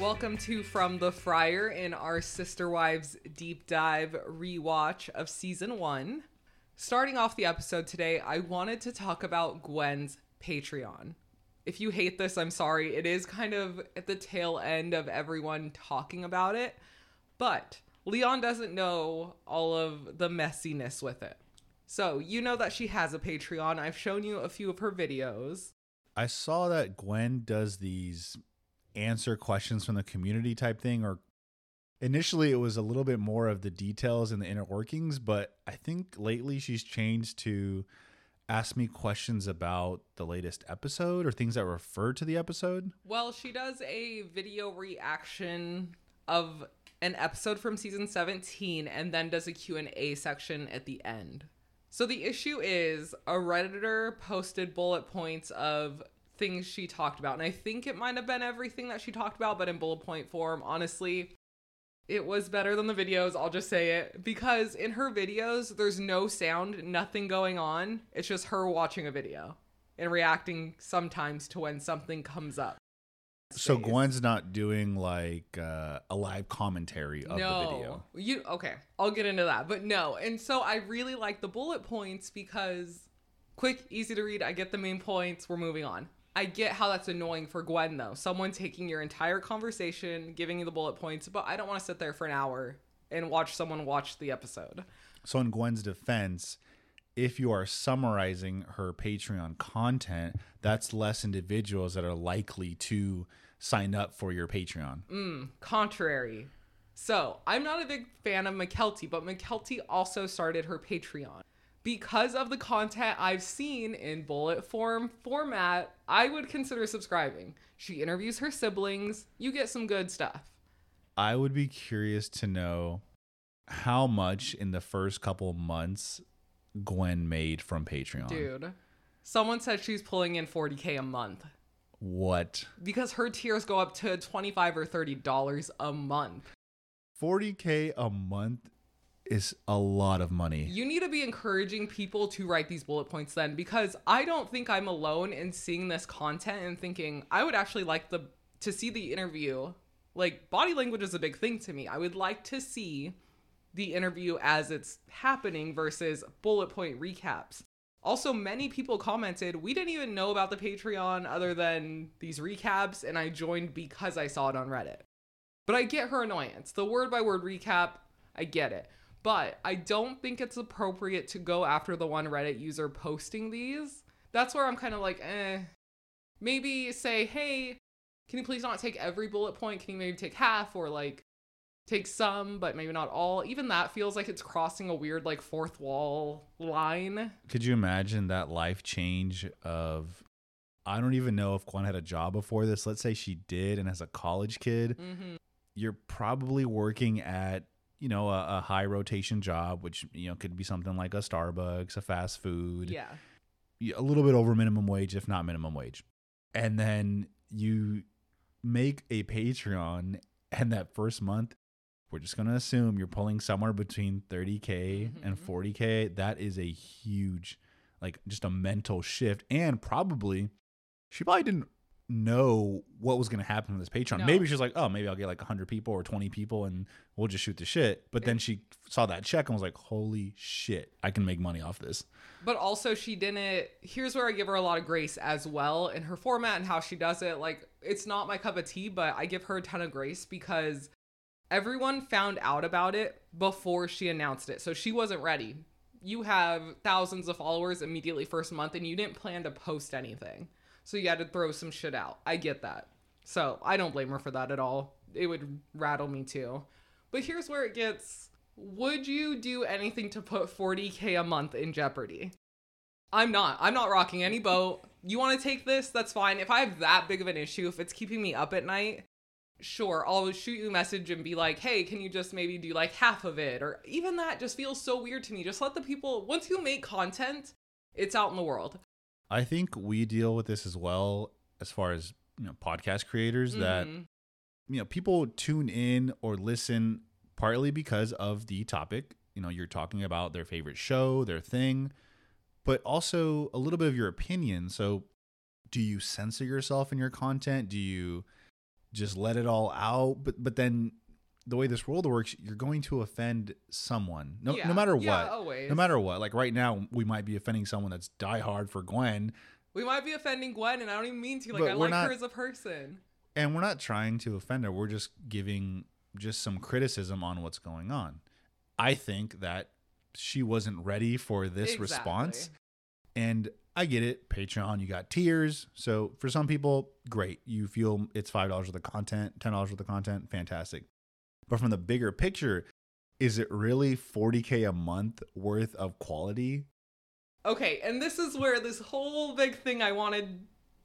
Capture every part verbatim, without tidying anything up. Welcome to From the Friar in our Sister Wives deep dive rewatch of season one. Starting off the episode today, I wanted to talk about Gwen's Patreon. If you hate this, I'm sorry. It is kind of at the tail end of everyone talking about it, but Leon doesn't know all of the messiness with it. So you know that she has a Patreon. I've shown you a few of her videos. I saw that Gwen does these answer questions from the community type thing, or initially it was a little bit more of the details and the inner workings, but I think lately she's changed to ask me questions about the latest episode or things that refer to the episode. Well, she does a video reaction of an episode from season seventeen and then does a Q and A section at the end. So the issue is a Redditor posted bullet points of things she talked about. And I think it might have been everything that she talked about, but in bullet point form. Honestly, it was better than the videos. I'll just say it, because in her videos, there's no sound, nothing going on. It's just her watching a video and reacting sometimes to when something comes up. So space. Gwen's not doing like uh, a live commentary of no. the video. You okay, I'll get into that, but no. And so I really like the bullet points because quick, easy to read. I get the main points. We're moving on. I get how that's annoying for Gwen, though. Someone taking your entire conversation, giving you the bullet points, but I don't want to sit there for an hour and watch someone watch the episode. So in Gwen's defense, if you are summarizing her Patreon content, that's less individuals that are likely to sign up for your Patreon. Mm, contrary. So I'm not a big fan of Mykelti, but Mykelti also started her Patreon. Because of the content I've seen in bullet form format, I would consider subscribing. She interviews her siblings. You get some good stuff. I would be curious to know how much in the first couple months Gwen made from Patreon. Dude, someone said she's pulling in forty K a month. What? Because her tiers go up to twenty-five or thirty dollars a month. forty K a month is a lot of money. You need to be encouraging people to write these bullet points then, because I don't think I'm alone in seeing this content and thinking I would actually like the to see the interview. Like, body language is a big thing to me. I would like to see the interview as it's happening versus bullet point recaps. Also, many people commented, we didn't even know about the Patreon other than these recaps, and I joined because I saw it on Reddit. But I get her annoyance. The word by word recap, I get it. But I don't think it's appropriate to go after the one Reddit user posting these. That's where I'm kind of like, eh. Maybe say, hey, can you please not take every bullet point? Can you maybe take half, or like take some, but maybe not all? Even that feels like it's crossing a weird like fourth wall line. Could you imagine that life change of, I don't even know if Gwen had a job before this. Let's say she did and as a college kid. Mm-hmm. You're probably working at, you know, a, a high rotation job, which, you know, could be something like a Starbucks, a fast food. Yeah. A little bit over minimum wage, if not minimum wage. And then you make a Patreon, and that first month, we're just going to assume you're pulling somewhere between thirty K mm-hmm. and forty K. That is a huge, like, just a mental shift. And probably, she probably didn't know what was going to happen with this Patreon. No. Maybe she was like, oh, maybe I'll get like one hundred people or twenty people and we'll just shoot the shit. But then she saw that check and was like, holy shit, I can make money off this. But also she didn't, here's where I give her a lot of grace as well in her format and how she does it. Like, it's not my cup of tea, but I give her a ton of grace because everyone found out about it before she announced it. So she wasn't ready. You have thousands of followers immediately first month and you didn't plan to post anything. So you had to throw some shit out. I get that. So I don't blame her for that at all. It would rattle me too. But here's where it gets, would you do anything to put forty K a month in jeopardy? I'm not. I'm not rocking any boat. You want to take this? That's fine. If I have that big of an issue, if it's keeping me up at night, sure, I'll shoot you a message and be like, hey, can you just maybe do like half of it? Or even that just feels so weird to me. Just let the people, once you make content, it's out in the world. I think we deal with this as well as far as, you know, podcast creators mm-hmm. that, you know, people tune in or listen partly because of the topic. You know, you're talking about their favorite show, their thing, but also a little bit of your opinion. So do you censor yourself in your content? Do you just let it all out. But but then the way this world works, you're going to offend someone. No, yeah. no matter what. Yeah, always. No matter what. Like right now, we might be offending someone that's diehard for Gwen. We might be offending Gwen, and I don't even mean to. Like, but I like not, her as a person. And we're not trying to offend her. We're just giving just some criticism on what's going on. I think that she wasn't ready for this exactly. response. And I get it. Patreon, you got tiers. So for some people, great. You feel it's five dollars worth of content, ten dollars worth of content. Fantastic. But from the bigger picture, is it really forty K a month worth of quality? Okay, and this is where this whole big thing I wanted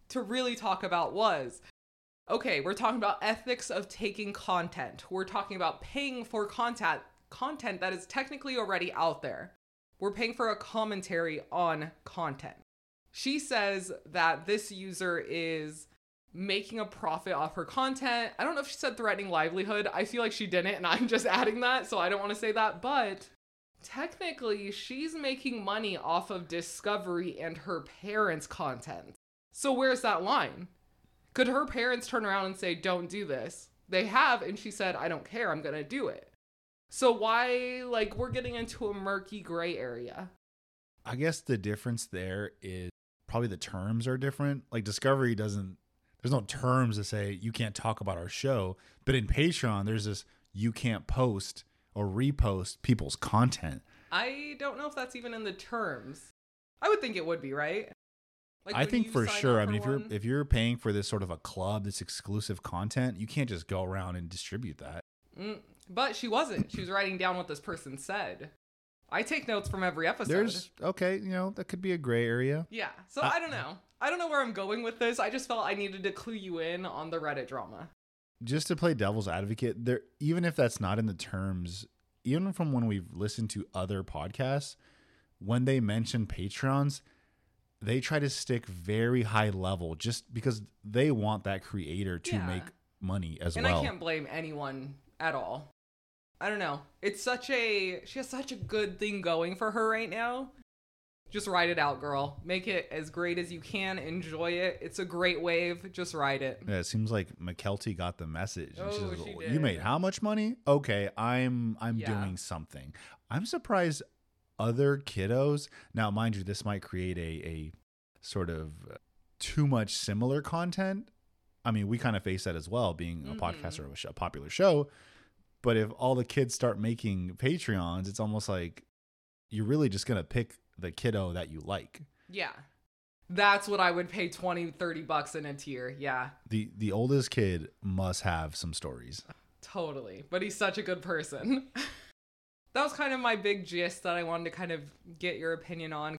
to really talk about was, okay, we're talking about ethics of taking content. We're talking about paying for content, content that is technically already out there. We're paying for a commentary on content. She says that this user is making a profit off her content. I don't know if she said threatening livelihood. I feel like she didn't, and I'm just adding that, so I don't want to say that, but... technically, she's making money off of Discovery and her parents' content. So where's that line? Could her parents turn around and say, don't do this? They have, and she said, I don't care, I'm gonna do it. So why, like, we're getting into a murky gray area. I guess the difference there is probably the terms are different. Like, Discovery doesn't, there's no terms that say you can't talk about our show. But in Patreon, there's this, you can't post or repost people's content. I don't know if that's even in the terms. I would think it would be, right? Like, I think for sure. I mean, if you're if you're paying for this sort of a club, this exclusive content, you can't just go around and distribute that. Mm, but she wasn't. She was writing down what this person said. I take notes from every episode. There's, okay, you know, that could be a gray area. Yeah, so uh, I don't know. I don't know where I'm going with this. I just felt I needed to clue you in on the Reddit drama. Just to play devil's advocate, there, even if that's not in the terms, even from when we've listened to other podcasts, when they mention Patreons, they try to stick very high level just because they want that creator to yeah. make money as and well. And I can't blame anyone at all. I don't know. It's such a, she has such a good thing going for her right now. Just ride it out, girl. Make it as great as you can. Enjoy it. It's a great wave. Just ride it. Yeah, it seems like Mykelti got the message. Oh, she says, she did. You made how much money? Okay, I'm I'm yeah. doing something. I'm surprised other kiddos. Now, mind you, this might create a a sort of too much similar content. I mean, we kind of face that as well, being mm-hmm. a podcaster of a popular show. But if all the kids start making Patreons, it's almost like you're really just gonna pick the kiddo that you like. Yeah. That's what I would pay twenty, thirty bucks in a tier. Yeah. The the oldest kid must have some stories. Totally. But he's such a good person. That was kind of my big gist that I wanted to kind of get your opinion on.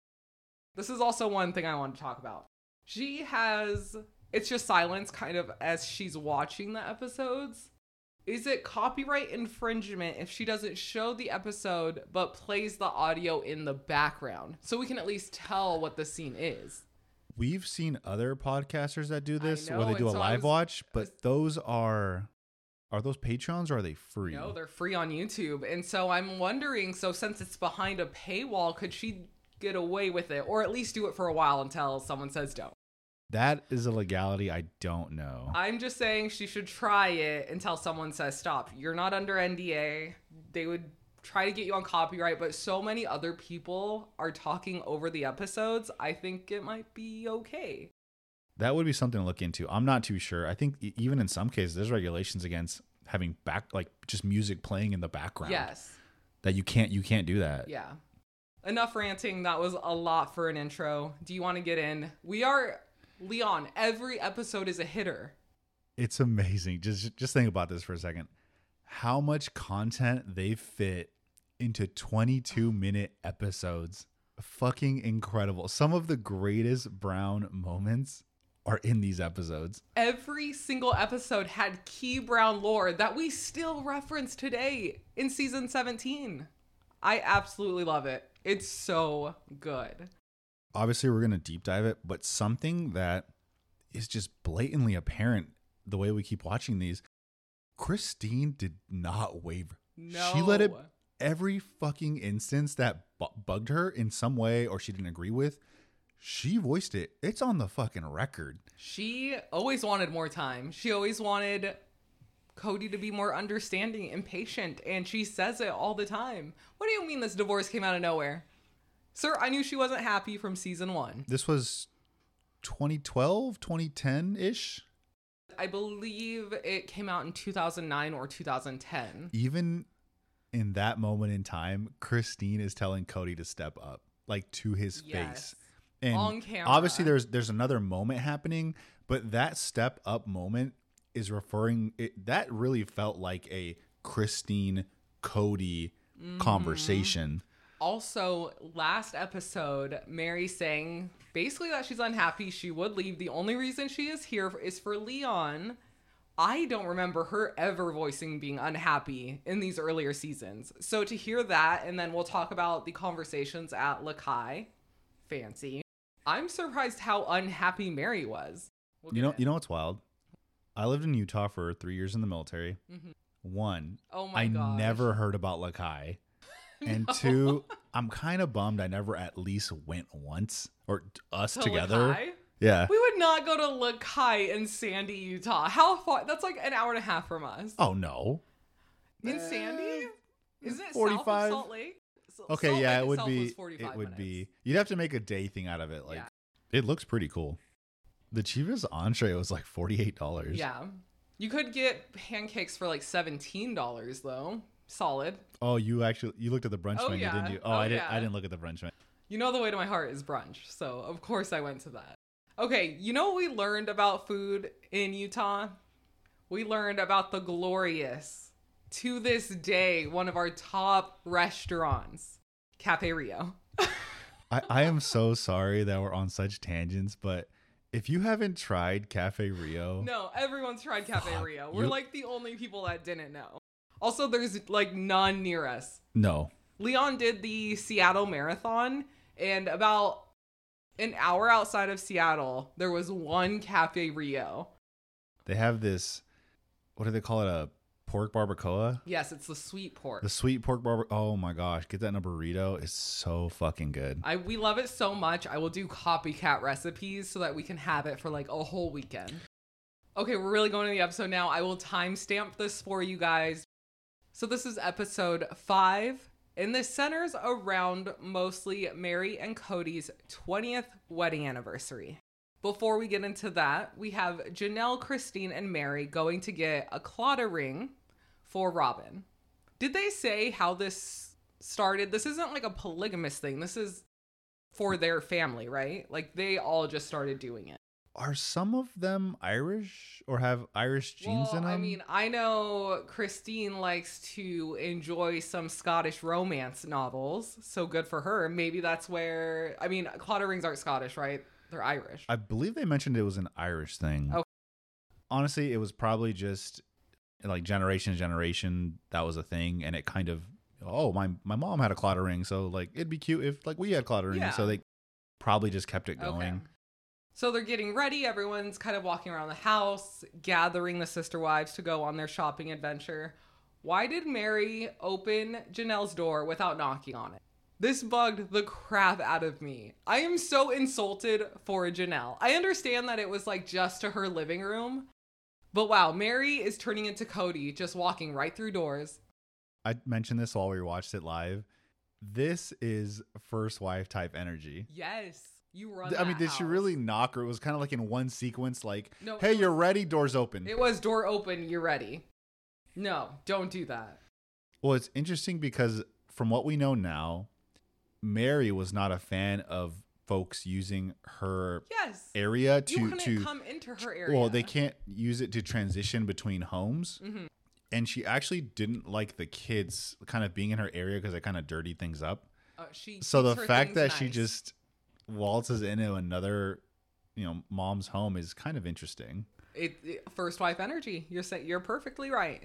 This is also one thing I wanted to talk about. She has, it's just silence kind of as she's watching the episodes. Is it copyright infringement if she doesn't show the episode but plays the audio in the background so we can at least tell what the scene is? We've seen other podcasters that do this know, where they do a so live was, watch, but was, those are, are those Patreons or are they free? No, they're free on YouTube. And so I'm wondering, so since it's behind a paywall, could she get away with it or at least do it for a while until someone says don't? That is a legality I don't know. I'm just saying she should try it until someone says stop. You're not under N D A. They would try to get you on copyright, but so many other people are talking over the episodes. I think it might be okay. That would be something to look into. I'm not too sure. I think even in some cases, there's regulations against having back, like just music playing in the background. Yes. That you can't, you can't do that. Yeah. Enough ranting. That was a lot for an intro. Do you want to get in? We are... Leon, every episode is a hitter. It's amazing. Just just think about this for a second. How much content they fit into twenty-two minute episodes. Fucking incredible. Some of the greatest Brown moments are in these episodes. Every single episode had key Brown lore that we still reference today in season seventeen. I absolutely love it. It's so good. Obviously, we're going to deep dive it, but something that is just blatantly apparent the way we keep watching these, Christine did not waver. No. She let it, every fucking instance that bu- bugged her in some way or she didn't agree with, she voiced it. It's on the fucking record. She always wanted more time. She always wanted Kody to be more understanding and patient, and she says it all the time. What do you mean this divorce came out of nowhere? Sir, I knew she wasn't happy from season one. This was twenty twelve, twenty ten-ish? I believe it came out in two thousand nine or two thousand ten. Even in that moment in time, Christine is telling Kody to step up, like to his yes. face. And on camera. Obviously there's there's another moment happening, but that step up moment is referring it, that really felt like a Christine Kody mm-hmm. conversation. Also, last episode, Meri saying basically that she's unhappy, she would leave. The only reason she is here is for Leon. I don't remember her ever voicing being unhappy in these earlier seasons. So to hear that, and then we'll talk about the conversations at La Caille. Fancy. I'm surprised how unhappy Meri was. We'll you know, you know what's wild? I lived in Utah for three years in the military. Mm-hmm. One, oh my I gosh. never heard about La Caille. And no. Two, I'm kind of bummed I never at least went once or us to together. La Caille? Yeah. We would not go to La Caille in Sandy, Utah. How far? That's like an hour and a half from us. Oh, no. In uh, Sandy? Isn't it forty-five? South of Salt Lake? Okay, Salt yeah, Lake it would be. It would minutes. be. You'd have to make a day thing out of it. Like, yeah. It looks pretty cool. The cheapest entree was like forty-eight dollars. Yeah. You could get pancakes for like seventeen dollars though. Solid. Oh, you actually you looked at the brunch oh, menu, yeah. didn't you? Oh, oh I didn't. Yeah. I didn't look at the brunch menu. You know the way to my heart is brunch, so of course I went to that. Okay, you know what we learned about food in Utah? We learned about the glorious, to this day, one of our top restaurants, Cafe Rio. I, I am so sorry that we're on such tangents, but if you haven't tried Cafe Rio, no, everyone's tried Cafe fuck, Rio. We're like the only people that didn't know. Also, there's like none near us. No. Leon did the Seattle Marathon, and about an hour outside of Seattle, there was one Cafe Rio. They have this, what do they call it? A pork barbacoa? Yes, it's the sweet pork. The sweet pork barbacoa. Oh my gosh, get that in a burrito. It's so fucking good. I We love it so much. I will do copycat recipes so that we can have it for like a whole weekend. Okay, we're really going to the episode now. I will timestamp this for you guys. So this is episode five, and this centers around mostly Meri and Kody's twentieth wedding anniversary. Before we get into that, we have Janelle, Christine, and Meri going to get a Claddagh ring for Robyn. Did they say how this started? This isn't like a polygamous thing. This is for their family, right? Like they all just started doing it. Are some of them Irish or have Irish genes well, in them? I mean, I know Christine likes to enjoy some Scottish romance novels, so good for her. Maybe that's where... I mean, Claddagh rings aren't Scottish, right? They're Irish. I believe they mentioned it was an Irish thing. Okay. Honestly, it was probably just like generation to generation, that was a thing, and it kind of... Oh, my my mom had a Claddagh ring, so like it'd be cute if like we had Claddagh rings, yeah. So they probably just kept it going. Okay. So they're getting ready. Everyone's kind of walking around the house, gathering the sister wives to go on their shopping adventure. Why did Meri open Janelle's door without knocking on it? This bugged the crap out of me. I am so insulted for Janelle. I understand that it was like just to her living room, but wow, Meri is turning into Kody, just walking right through doors. I mentioned this while we watched it live. This is first wife type energy. Yes. You run I mean, did house. She really knock, or it was kind of like in one sequence, like, no, hey, you're ready, door's open. It was door open, you're ready. No, don't do that. Well, it's interesting because from what we know now, Meri was not a fan of folks using her yes. area to... You couldn't to, come into her area. Well, they can't use it to transition between homes. Mm-hmm. And she actually didn't like the kids kind of being in her area because it kind of dirtied things up. Uh, she so the fact that nice. she just... waltzes into another, you know, mom's home is kind of interesting. It, it first wife energy. You're set, you're perfectly right.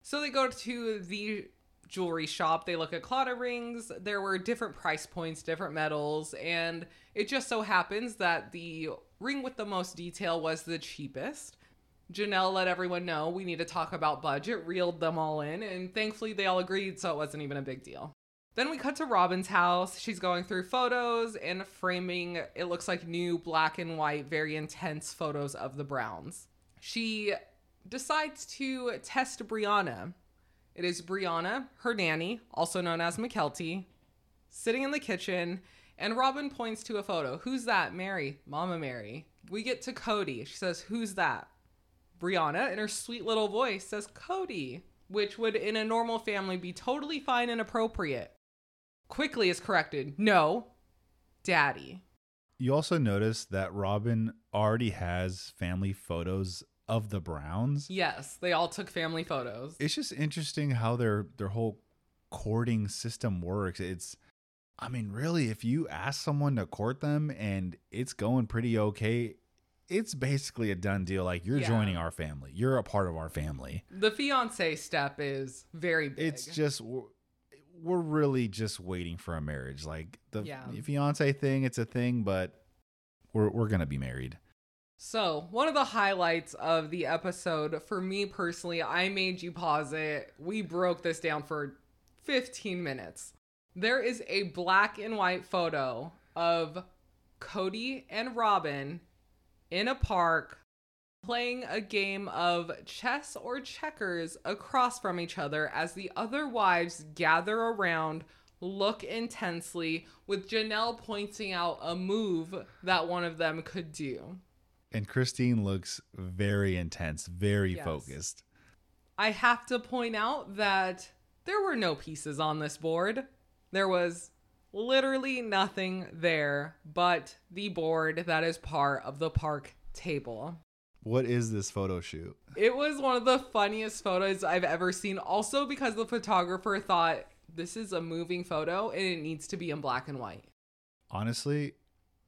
So they go to the jewelry shop. They look at Claddagh rings. There were different price points, different metals, and it just so happens that the ring with the most detail was the cheapest. Janelle let everyone know we need to talk about budget, reeled them all in, and thankfully they all agreed, so it wasn't even a big deal. Then we cut to Robyn's house. She's going through photos and framing, it looks like new black and white, very intense photos of the Browns. She decides to test Brianna. It is Brianna, her nanny, also known as Mykelti, sitting in the kitchen, and Robyn points to a photo. Who's that? Meri. Mama Meri. We get to Kody. She says, who's that? Brianna, in her sweet little voice, says Kody, which would, in a normal family, be totally fine and appropriate. Quickly is corrected. No, Daddy. You also notice that Robyn already has family photos of the Browns. Yes, they all took family photos. It's just interesting how their their whole courting system works. It's, I mean, really, if you ask someone to court them and it's going pretty okay, it's basically a done deal. Like, you're yeah. joining our family. You're a part of our family. The fiancé step is very big. It's just, we're really just waiting for a marriage. Like, the yeah. fiancé thing, it's a thing, but we're we're going to be married. So, one of the highlights of the episode, for me personally, I made you pause it. We broke this down for fifteen minutes. There is a black and white photo of Kody and Robyn in a park playing a game of chess or checkers across from each other as the other wives gather around, look intensely, with Janelle pointing out a move that one of them could do. And Christine looks very intense, very yes. focused. I have to point out that there were no pieces on this board. There was literally nothing there but the board that is part of the park table. What is this photo shoot? It was one of the funniest photos I've ever seen. Also because the photographer thought this is a moving photo and it needs to be in black and white. Honestly,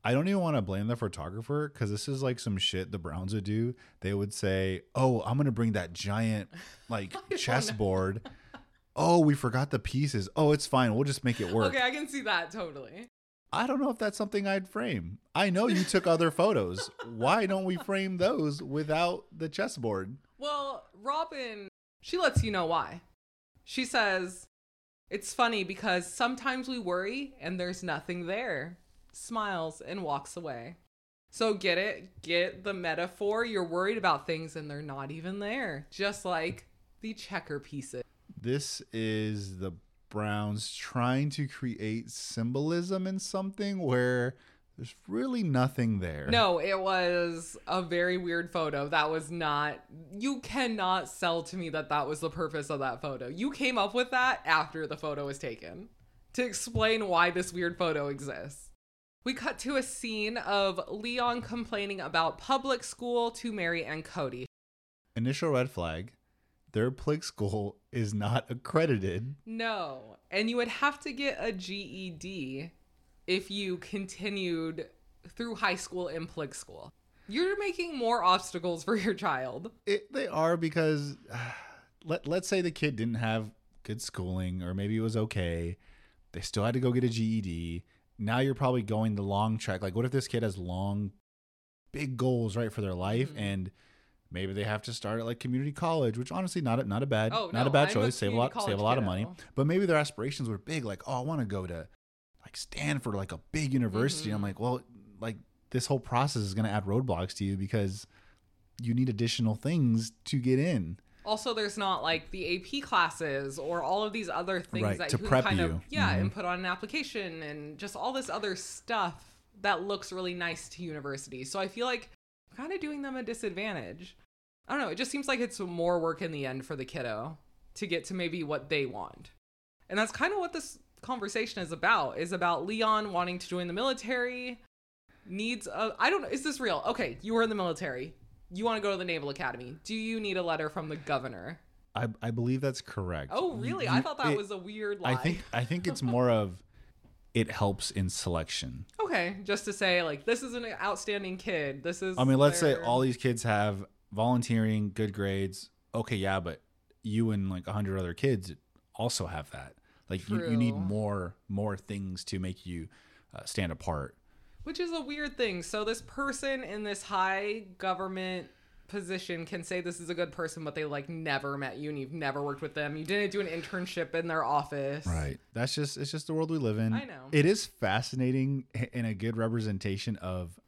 I don't even want to blame the photographer, because this is like some shit the Browns would do. They would say, oh, I'm going to bring that giant like chessboard. Oh, we forgot the pieces. Oh, it's fine. We'll just make it work. Okay, I can see that totally. I don't know if that's something I'd frame. I know you took other photos. Why don't we frame those without the chessboard? Well, Robyn, she lets you know why. She says, it's funny because sometimes we worry and there's nothing there. Smiles and walks away. So get it? Get the metaphor? You're worried about things and they're not even there. Just like the checker pieces. This is the Browns trying to create symbolism in something where there's really nothing there. No, it was a very weird photo. That was not... You cannot sell to me that that was the purpose of that photo. You came up with that after the photo was taken to explain why this weird photo exists. We cut to a scene of Leon complaining about public school to Meri and Kody. Initial red flag. Their public school is not accredited. No. And you would have to get a G E D if you continued through high school and public school. You're making more obstacles for your child. It, they are because let, let's say the kid didn't have good schooling, or maybe it was okay. They still had to go get a G E D. Now you're probably going the long track. Like, what if this kid has long, big goals, right, for their life? Mm-hmm. And maybe they have to start at like community college, which honestly not a, not a bad oh, not no, a bad I'm choice. A save a lot, save a lot of money. But maybe their aspirations were big, like, oh, I want to go to like Stanford, like a big university. Mm-hmm. I'm like, well, like this whole process is going to add roadblocks to you because you need additional things to get in. Also, there's not like the A P classes or all of these other things right, that to you prep kind you. of yeah mm-hmm. and put on an application and just all this other stuff that looks really nice to university. So I feel like I'm kind of doing them a disadvantage. I don't know. It just seems like it's more work in the end for the kiddo to get to maybe what they want. And that's kind of what this conversation is about, is about Leon wanting to join the military, needs a, I don't know. Is this real? Okay. You were in the military. You want to go to the Naval Academy. Do you need a letter from the governor? I, I believe that's correct. Oh, really? You, I thought that it, was a weird lie. I think, I think it's more of it helps in selection. Okay. Just to say like, this is an outstanding kid. This is, I mean, let's their... say all these kids have volunteering, good grades. Okay, yeah, but you and like a hundred other kids also have that. Like you, you need more more things to make you uh, stand apart. Which is a weird thing. So this person in this high government position can say this is a good person, but they like never met you and you've never worked with them. You didn't do an internship in their office. Right. That's just, it's just the world we live in. I know. It is fascinating and a good representation of,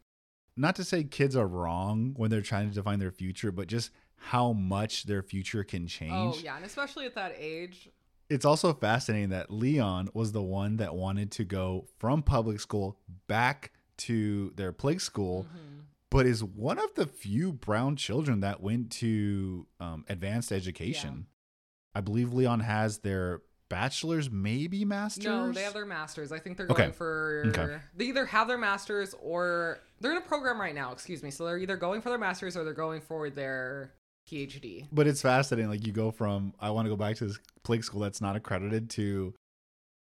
not to say kids are wrong when they're trying to define their future, but just how much their future can change. Oh, yeah. And especially at that age. It's also fascinating that Leon was the one that wanted to go from public school back to their play school, mm-hmm. but is one of the few brown children that went to um, advanced education. Yeah. I believe Leon has their bachelor's, maybe master's? No, they have their master's. I think they're going okay. for... Okay. They either have their master's or... They're in a program right now, excuse me. So they're either going for their master's or they're going for their... P H D. But it's fascinating. Like, you go from, I want to go back to this play school that's not accredited to,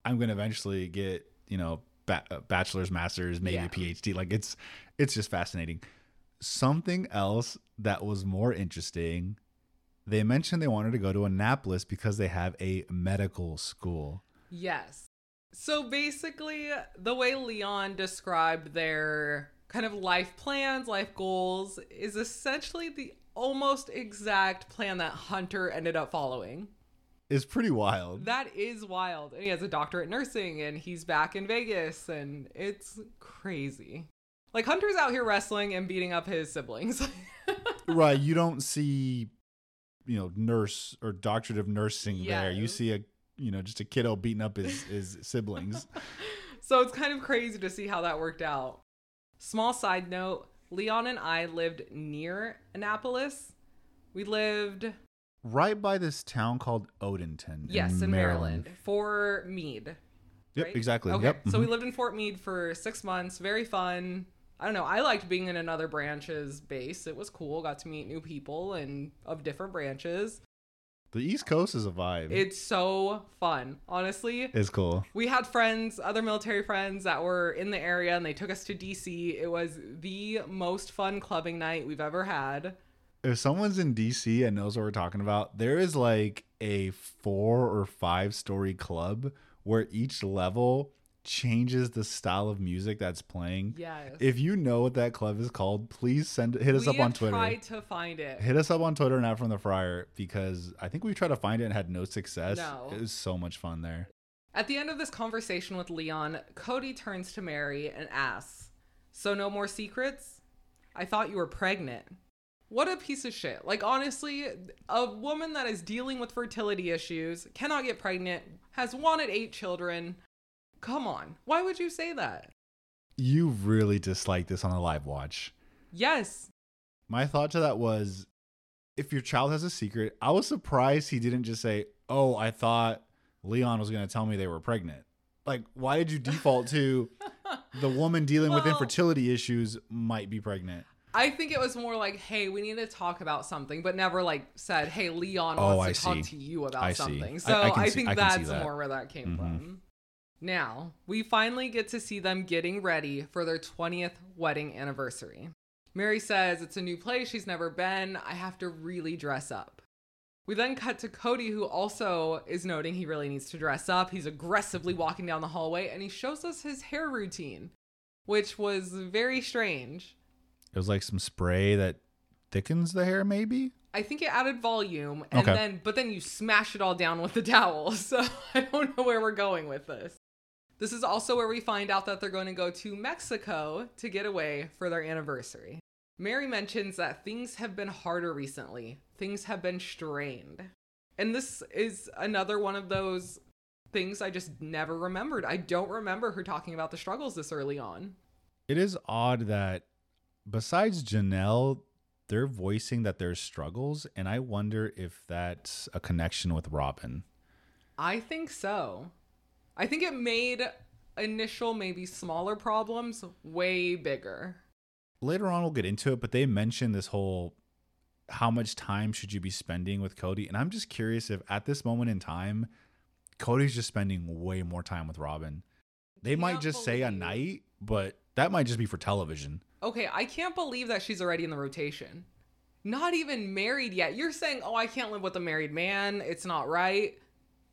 I'm going to eventually get, you know, ba- bachelor's, master's, maybe yeah. a P H D. Like, it's, it's just fascinating. Something else that was more interesting, they mentioned they wanted to go to Annapolis because they have a medical school. Yes. So basically, the way Leon described their kind of life plans, life goals, is essentially the almost exact plan that Hunter ended up following. Is pretty wild. That is wild. And he has a doctorate in nursing and he's back in Vegas and it's crazy. Like, Hunter's out here wrestling and beating up his siblings. Right. You don't see, you know, nurse or doctorate of nursing yes. there. You see a, you know, just a kiddo beating up his, his siblings. So it's kind of crazy to see how that worked out. Small side note. Leon and I lived near Annapolis. We lived right by this town called Odenton. Yes, in Maryland. Maryland. Fort Meade. Yep, right? Exactly. Okay. Yep. So we lived in Fort Meade for six months. Very fun. I don't know. I liked being in another branch's base. It was cool. Got to meet new people and of different branches. The East Coast is a vibe. It's so fun. Honestly. It's cool. We had friends, other military friends that were in the area and they took us to D C. It was the most fun clubbing night we've ever had. If someone's in D C and knows what we're talking about, there is like a four or five story club where each level changes the style of music that's playing. Yes. If you know what that club is called, please send hit us we up on Twitter. Try to find it. Hit us up on Twitter, Not From the Fryer, because I think we tried to find it and had no success. No. It was so much fun there. At the end of this conversation with Leon, Kody turns to Meri and asks, "So no more secrets? I thought you were pregnant." What a piece of shit. Like, honestly, a woman that is dealing with fertility issues, cannot get pregnant, has wanted eight children. Come on. Why would you say that? You really disliked this on a live watch. Yes. My thought to that was, if your child has a secret, I was surprised he didn't just say, oh, I thought Leon was going to tell me they were pregnant. Like, why did you default to the woman dealing well, with infertility issues might be pregnant? I think it was more like, hey, we need to talk about something, but never like said, hey, Leon wants oh, I to see. talk to you about I something. See. So I, I, I think see, I that's that. more where that came mm-hmm. from. Now, we finally get to see them getting ready for their twentieth wedding anniversary. Meri says it's a new place. She's never been. I have to really dress up. We then cut to Kody, who also is noting he really needs to dress up. He's aggressively walking down the hallway, and he shows us his hair routine, which was very strange. It was like some spray that thickens the hair, maybe? I think it added volume, and okay. then but then you smash it all down with the towel. So I don't know where we're going with this. This is also where we find out that they're going to go to Mexico to get away for their anniversary. Meri mentions that things have been harder recently. Things have been strained. And this is another one of those things I just never remembered. I don't remember her talking about the struggles this early on. It is odd that besides Janelle, they're voicing that there's struggles. And I wonder if that's a connection with Robyn. I think so. I think it made initial, maybe smaller problems way bigger. Later on, we'll get into it, but they mentioned this whole, how much time should you be spending with Kody? And I'm just curious if at this moment in time, Kody's just spending way more time with Robyn. They might just say a night, but that might just be for television. Okay, I can't believe that she's already in the rotation. Not even married yet. You're saying, oh, I can't live with a married man. It's not right.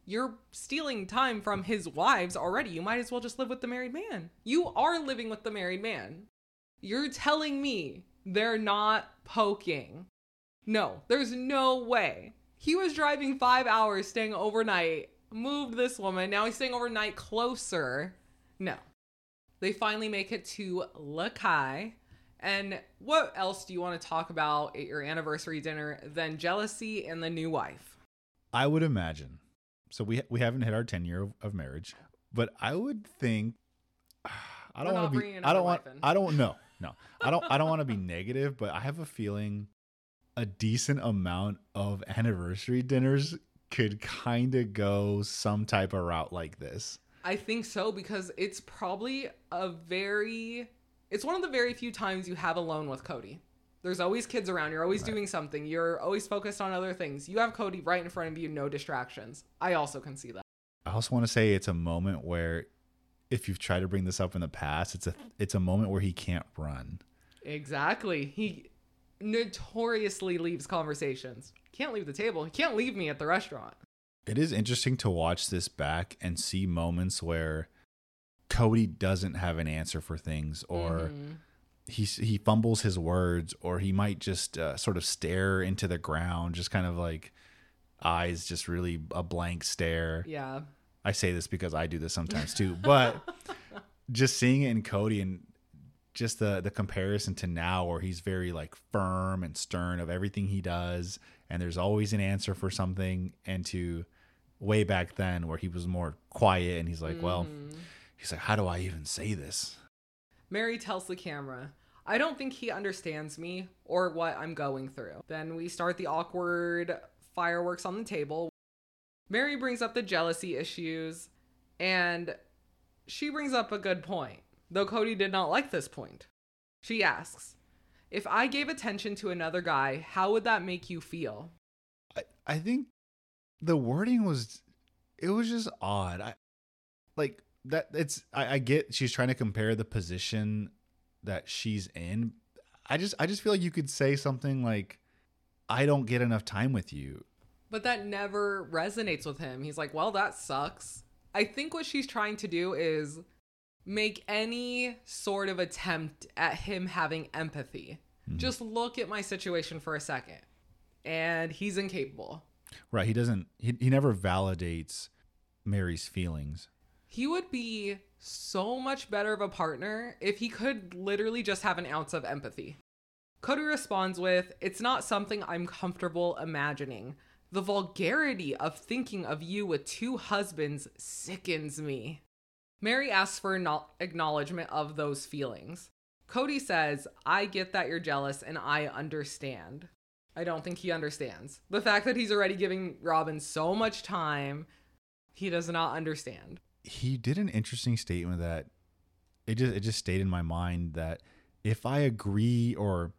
You're stealing time from his wives already. You might as well just live with the married man. You are living with the married man. You're telling me they're not poking. No, there's no way. He was driving five hours, staying overnight, moved this woman. Now he's staying overnight closer. No. They finally make it to La Caille, And what else do you want to talk about at your anniversary dinner than jealousy and the new wife? I would imagine. So we we haven't hit our ten year of, of marriage, but I would think I don't want to be I don't want in. I don't know. No. I don't I don't want to be negative, but I have a feeling a decent amount of anniversary dinners could kind of go some type of route like this. I think so, because it's probably a very It's one of the very few times you have alone with Kody. There's always kids around. You're always right. doing something. You're always focused on other things. You have Kody right in front of you. No distractions. I also can see that. I also want to say it's a moment where if you've tried to bring this up in the past, it's a, it's a moment where he can't run. Exactly. He notoriously leaves conversations. Can't leave the table. He can't leave me at the restaurant. It is interesting to watch this back and see moments where Kody doesn't have an answer for things, or mm-hmm. he he fumbles his words, or he might just uh, sort of stare into the ground, just kind of like eyes, just really a blank stare. Yeah. I say this because I do this sometimes too, but just seeing it in Kody and just the, the comparison to now where he's very like firm and stern of everything he does. And there's always an answer for something. And to way back then where he was more quiet and he's like, mm-hmm. well, he's like, how do I even say this? Meri tells the camera, I don't think he understands me or what I'm going through. Then we start the awkward fireworks on the table. Meri brings up the jealousy issues, and she brings up a good point, though Kody did not like this point. She asks, if I gave attention to another guy, how would that make you feel? I, I think the wording was, it was just odd. I like... That it's I, I get she's trying to compare the position that she's in. I just I just feel like you could say something like, I don't get enough time with you. But that never resonates with him. He's like, well, that sucks. I think what she's trying to do is make any sort of attempt at him having empathy. Mm-hmm. Just look at my situation for a second. And he's incapable. Right. He doesn't he, he never validates Meri's feelings. He would be so much better of a partner if he could literally just have an ounce of empathy. Kody responds with, it's not something I'm comfortable imagining. The vulgarity of thinking of you with two husbands sickens me. Meri asks for an acknowledgement of those feelings. Kody says, I get that you're jealous and I understand. I don't think he understands. The fact that he's already giving Robyn so much time, he does not understand. He did an interesting statement that it just it just stayed in my mind, that if I agree or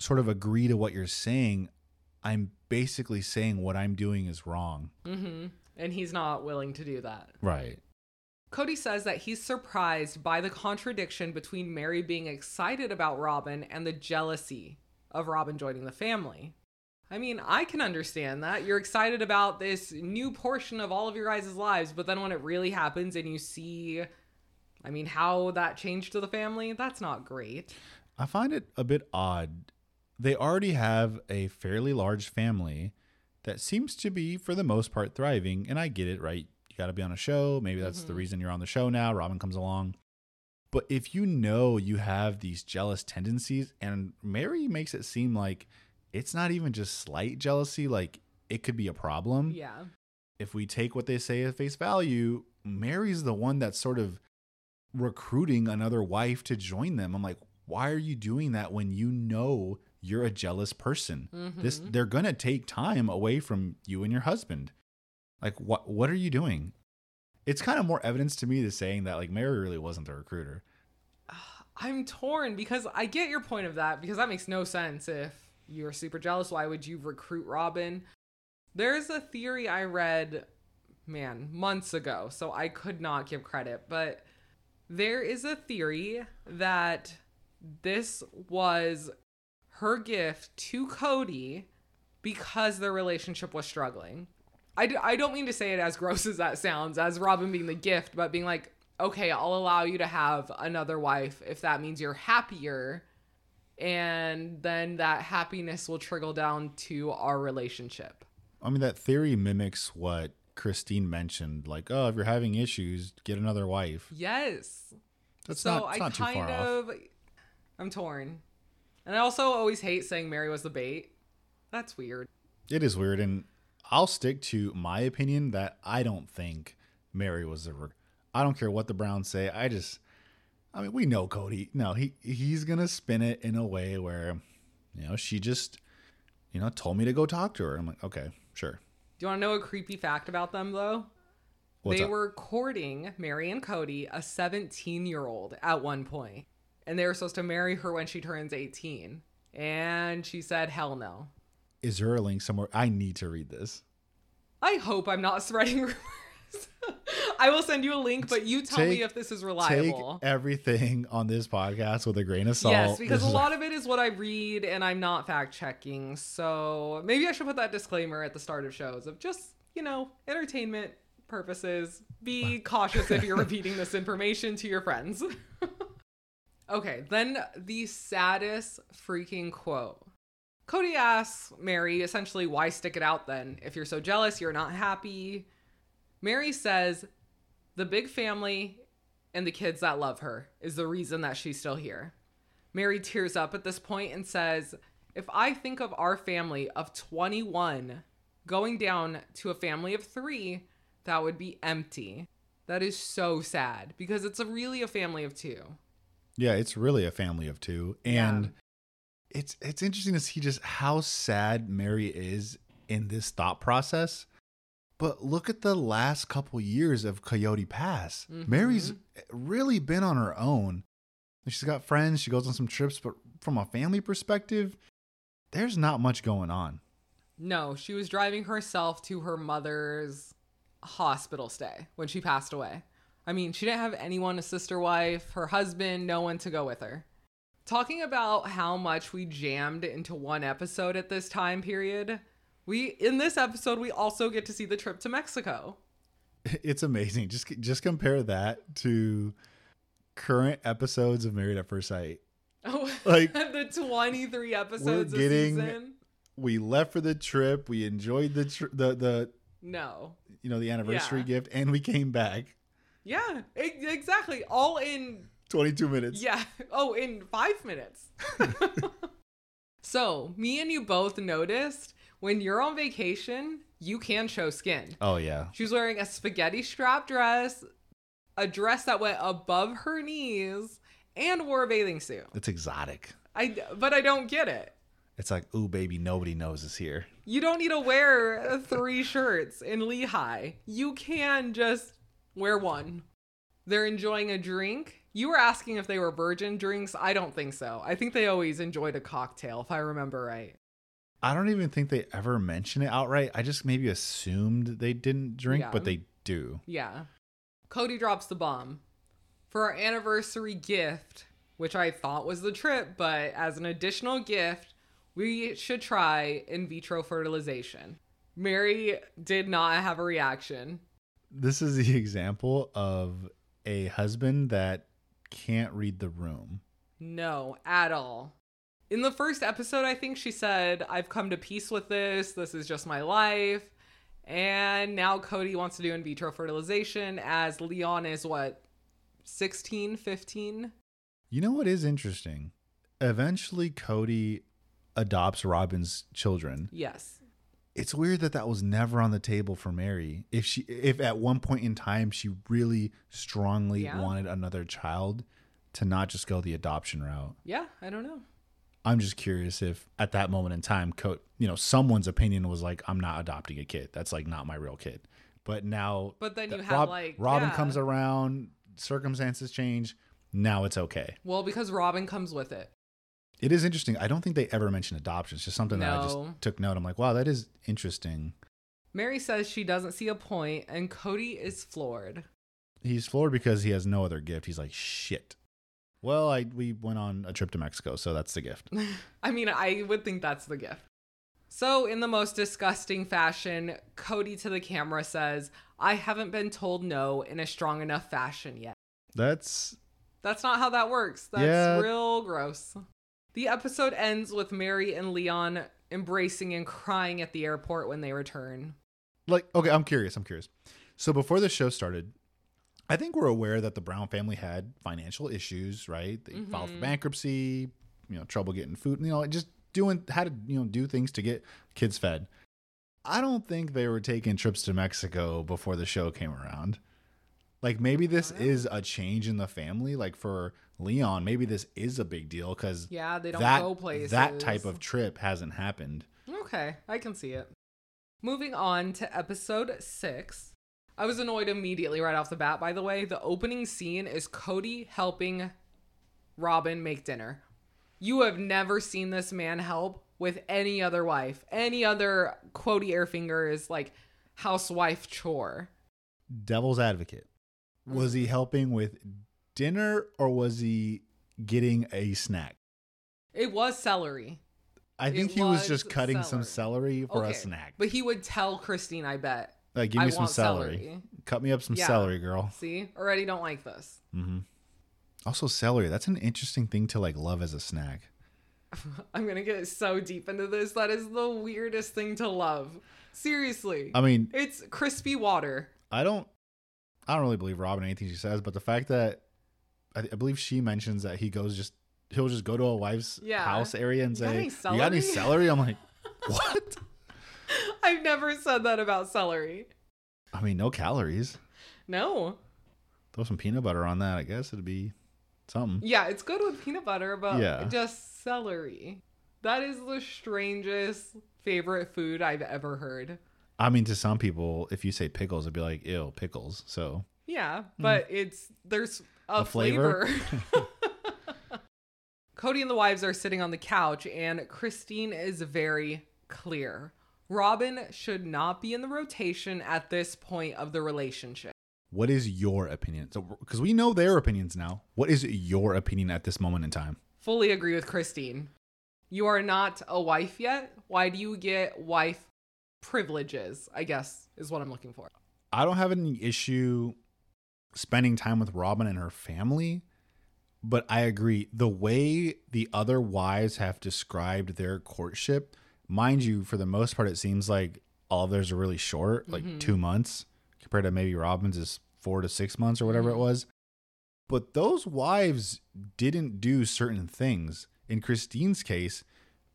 sort of agree to what you're saying, I'm basically saying what I'm doing is wrong. Mm-hmm. And he's not willing to do that. Right. Kody says that he's surprised by the contradiction between Meri being excited about Robyn and the jealousy of Robyn joining the family. I mean, I can understand that. You're excited about this new portion of all of your guys' lives, but then when it really happens and you see, I mean, how that changed to the family, that's not great. I find it a bit odd. They already have a fairly large family that seems to be, for the most part, thriving, and I get it, right? You got to be on a show. Maybe that's mm-hmm. the reason you're on the show now. Robyn comes along. But if you know you have these jealous tendencies, and Meri makes it seem like it's not even just slight jealousy, like it could be a problem. Yeah. If we take what they say at face value, Meri's the one that's sort of recruiting another wife to join them. I'm like, why are you doing that when you know you're a jealous person? Mm-hmm. This they're going to take time away from you and your husband. Like, what what are you doing? It's kind of more evidence to me to saying that like Meri really wasn't the recruiter. I'm torn because I get your point of that, because that makes no sense if you're super jealous. Why would you recruit Robyn? There's a theory I read, man, months ago, so I could not give credit. But there is a theory that this was her gift to Kody because their relationship was struggling. I, d- I don't mean to say it as gross as that sounds, as Robyn being the gift, but being like, okay, I'll allow you to have another wife if that means you're happier. And then that happiness will trickle down to our relationship. I mean, that theory mimics what Christine mentioned. Like, oh, if you're having issues, get another wife. Yes. That's so not, I not kind too far of, off. I'm torn. And I also always hate saying Meri was the bait. That's weird. It is weird, and I'll stick to my opinion that I don't think Meri was the... Re- I don't care what the Browns say. I just... I mean, we know Kody. No, he he's going to spin it in a way where, you know, she just, you know, told me to go talk to her. I'm like, okay, sure. Do you want to know a creepy fact about them, though? What's they up? Were courting Meri and Kody, a seventeen-year-old at one point, and they were supposed to marry her when she turns eighteen. And she said, hell no. Is there a link somewhere? I need to read this. I hope I'm not spreading rumors. I will send you a link, but you tell take, me if this is reliable. Take everything on this podcast with a grain of salt. Yes, because this a lot of it is what I read and I'm not fact checking. So maybe I should put that disclaimer at the start of shows of just, you know, entertainment purposes. Be cautious if you're repeating this information to your friends. Okay, then the saddest freaking quote. Kody asks Meri essentially, why stick it out then? If you're so jealous, you're not happy. Meri says, the big family and the kids that love her is the reason that she's still here. Meri tears up at this point and says, if I think of our family of twenty-one going down to a family of three, that would be empty. That is so sad because it's a really a family of two. Yeah, it's really a family of two. And yeah. it's it's interesting to see just how sad Meri is in this thought process. But look at the last couple years of Coyote Pass. Mm-hmm. Mary's really been on her own. She's got friends. She goes on some trips. But from a family perspective, there's not much going on. No, she was driving herself to her mother's hospital stay when she passed away. I mean, she didn't have anyone, a sister wife, her husband, no one to go with her. Talking about how much we jammed into one episode at this time period... We in this episode, we also get to see the trip to Mexico. It's amazing. Just just compare that to current episodes of Married at First Sight. Oh, like the twenty-three episodes we're getting, a season. We left for the trip. We enjoyed the tri- the the no, you know, the anniversary yeah. gift, and we came back. Yeah, exactly. All in twenty-two minutes. Yeah. Oh, in five minutes. So me and you both noticed. When you're on vacation, you can show skin. Oh, yeah. She was wearing a spaghetti strap dress, a dress that went above her knees, and wore a bathing suit. It's exotic. I, but I don't get it. It's like, ooh, baby, nobody knows us here. You don't need to wear three shirts in Lehi. You can just wear one. They're enjoying a drink. You were asking if they were virgin drinks. I don't think so. I think they always enjoyed a cocktail, if I remember right. I don't even think they ever mention it outright. I just maybe assumed they didn't drink, yeah. but they do. Yeah. Kody drops the bomb. For our anniversary gift, which I thought was the trip, but as an additional gift, we should try in vitro fertilization. Meri did not have a reaction. This is the example of a husband that can't read the room. No, at all. In the first episode, I think she said, I've come to peace with this. This is just my life. And now Kody wants to do in vitro fertilization as Leon is, what, sixteen, fifteen? You know what is interesting? Eventually, Kody adopts Robyn's children. Yes. It's weird that that was never on the table for Meri. If she, if at one point in time she really strongly yeah. wanted another child, to not just go the adoption route. Yeah, I don't know. I'm just curious if at that moment in time, you know, someone's opinion was like, I'm not adopting a kid. That's like not my real kid. But now but then you have Rob, like Robyn yeah. comes around, circumstances change. Now it's okay. Well, because Robyn comes with it. It is interesting. I don't think they ever mention adoption. It's just something no. that I just took note. I'm like, wow, that is interesting. Meri says she doesn't see a point and Kody is floored. He's floored because he has no other gift. He's like, shit. Well, I we went on a trip to Mexico, so that's the gift. I mean, I would think that's the gift. So in the most disgusting fashion, Kody to the camera says, I haven't been told no in a strong enough fashion yet. That's... That's not how that works. That's yeah. real gross. The episode ends with Meri and Leon embracing and crying at the airport when they return. Like, okay, I'm curious. I'm curious. So before the show started, I think we're aware that the Brown family had financial issues, right? They mm-hmm. filed for bankruptcy, you know, trouble getting food, you know, just doing how to, you know, do things to get kids fed. I don't think they were taking trips to Mexico before the show came around. Like, maybe this is a change in the family. Like, for Leon, maybe this is a big deal because yeah, they don't that, go places. That type of trip hasn't happened. Okay, I can see it. Moving on to episode six. I was annoyed immediately right off the bat, by the way. The opening scene is Kody helping Robyn make dinner. You have never seen this man help with any other wife, any other Kody Airfingers, like, housewife chore. Devil's advocate. Was he helping with dinner or was he getting a snack? It was celery. I think it he was, was just cutting celery. some celery for okay. a snack. But he would tell Christine, I bet. Like, give me I some celery. celery. Cut me up some yeah. celery, girl. See? Already don't like this. Mm-hmm. Also, celery. That's an interesting thing to, like, love as a snack. I'm going to get so deep into this. That is the weirdest thing to love. Seriously. I mean, it's crispy water. I don't. I don't really believe Robyn anything she says, but the fact that I, I believe she mentions that he goes just he'll just go to a wife's yeah. house area and you say, got "You got any celery?" I'm like, what? I've never said that about celery. I mean, no calories. No. Throw some peanut butter on that. I guess it'd be something. Yeah, it's good with peanut butter, but yeah. just celery. That is the strangest favorite food I've ever heard. I mean, to some people, if you say pickles, it'd be like, ew, pickles. So yeah, but mm. it's there's a, a flavor. flavor. Kody and the wives are sitting on the couch, and Christine is very clear. Robyn should not be in the rotation at this point of the relationship. What is your opinion? So, because we know their opinions now. What is your opinion at this moment in time? Fully agree with Christine. You are not a wife yet. Why do you get wife privileges, I guess, is what I'm looking for. I don't have any issue spending time with Robyn and her family, but I agree. The way the other wives have described their courtship, mind you, for the most part, it seems like all of theirs are really short, like mm-hmm. two months compared to maybe Robyn's is four to six months or whatever mm-hmm. it was. But those wives didn't do certain things. In Christine's case,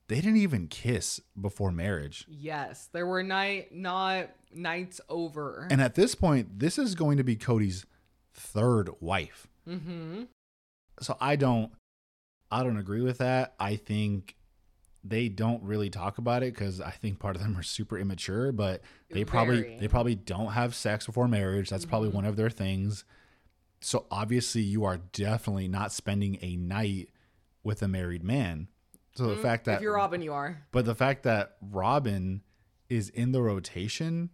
they didn't even kiss before marriage. Yes, there were night not nights over. And at this point, this is going to be Kody's third wife. Mm-hmm. So I don't, I don't agree with that. I think they don't really talk about it because I think part of them are super immature. But they Very. probably they probably don't have sex before marriage. That's mm-hmm. probably one of their things. So obviously, you are definitely not spending a night with a married man. So the mm, fact that if you're Robyn, you are. But the fact that Robyn is in the rotation,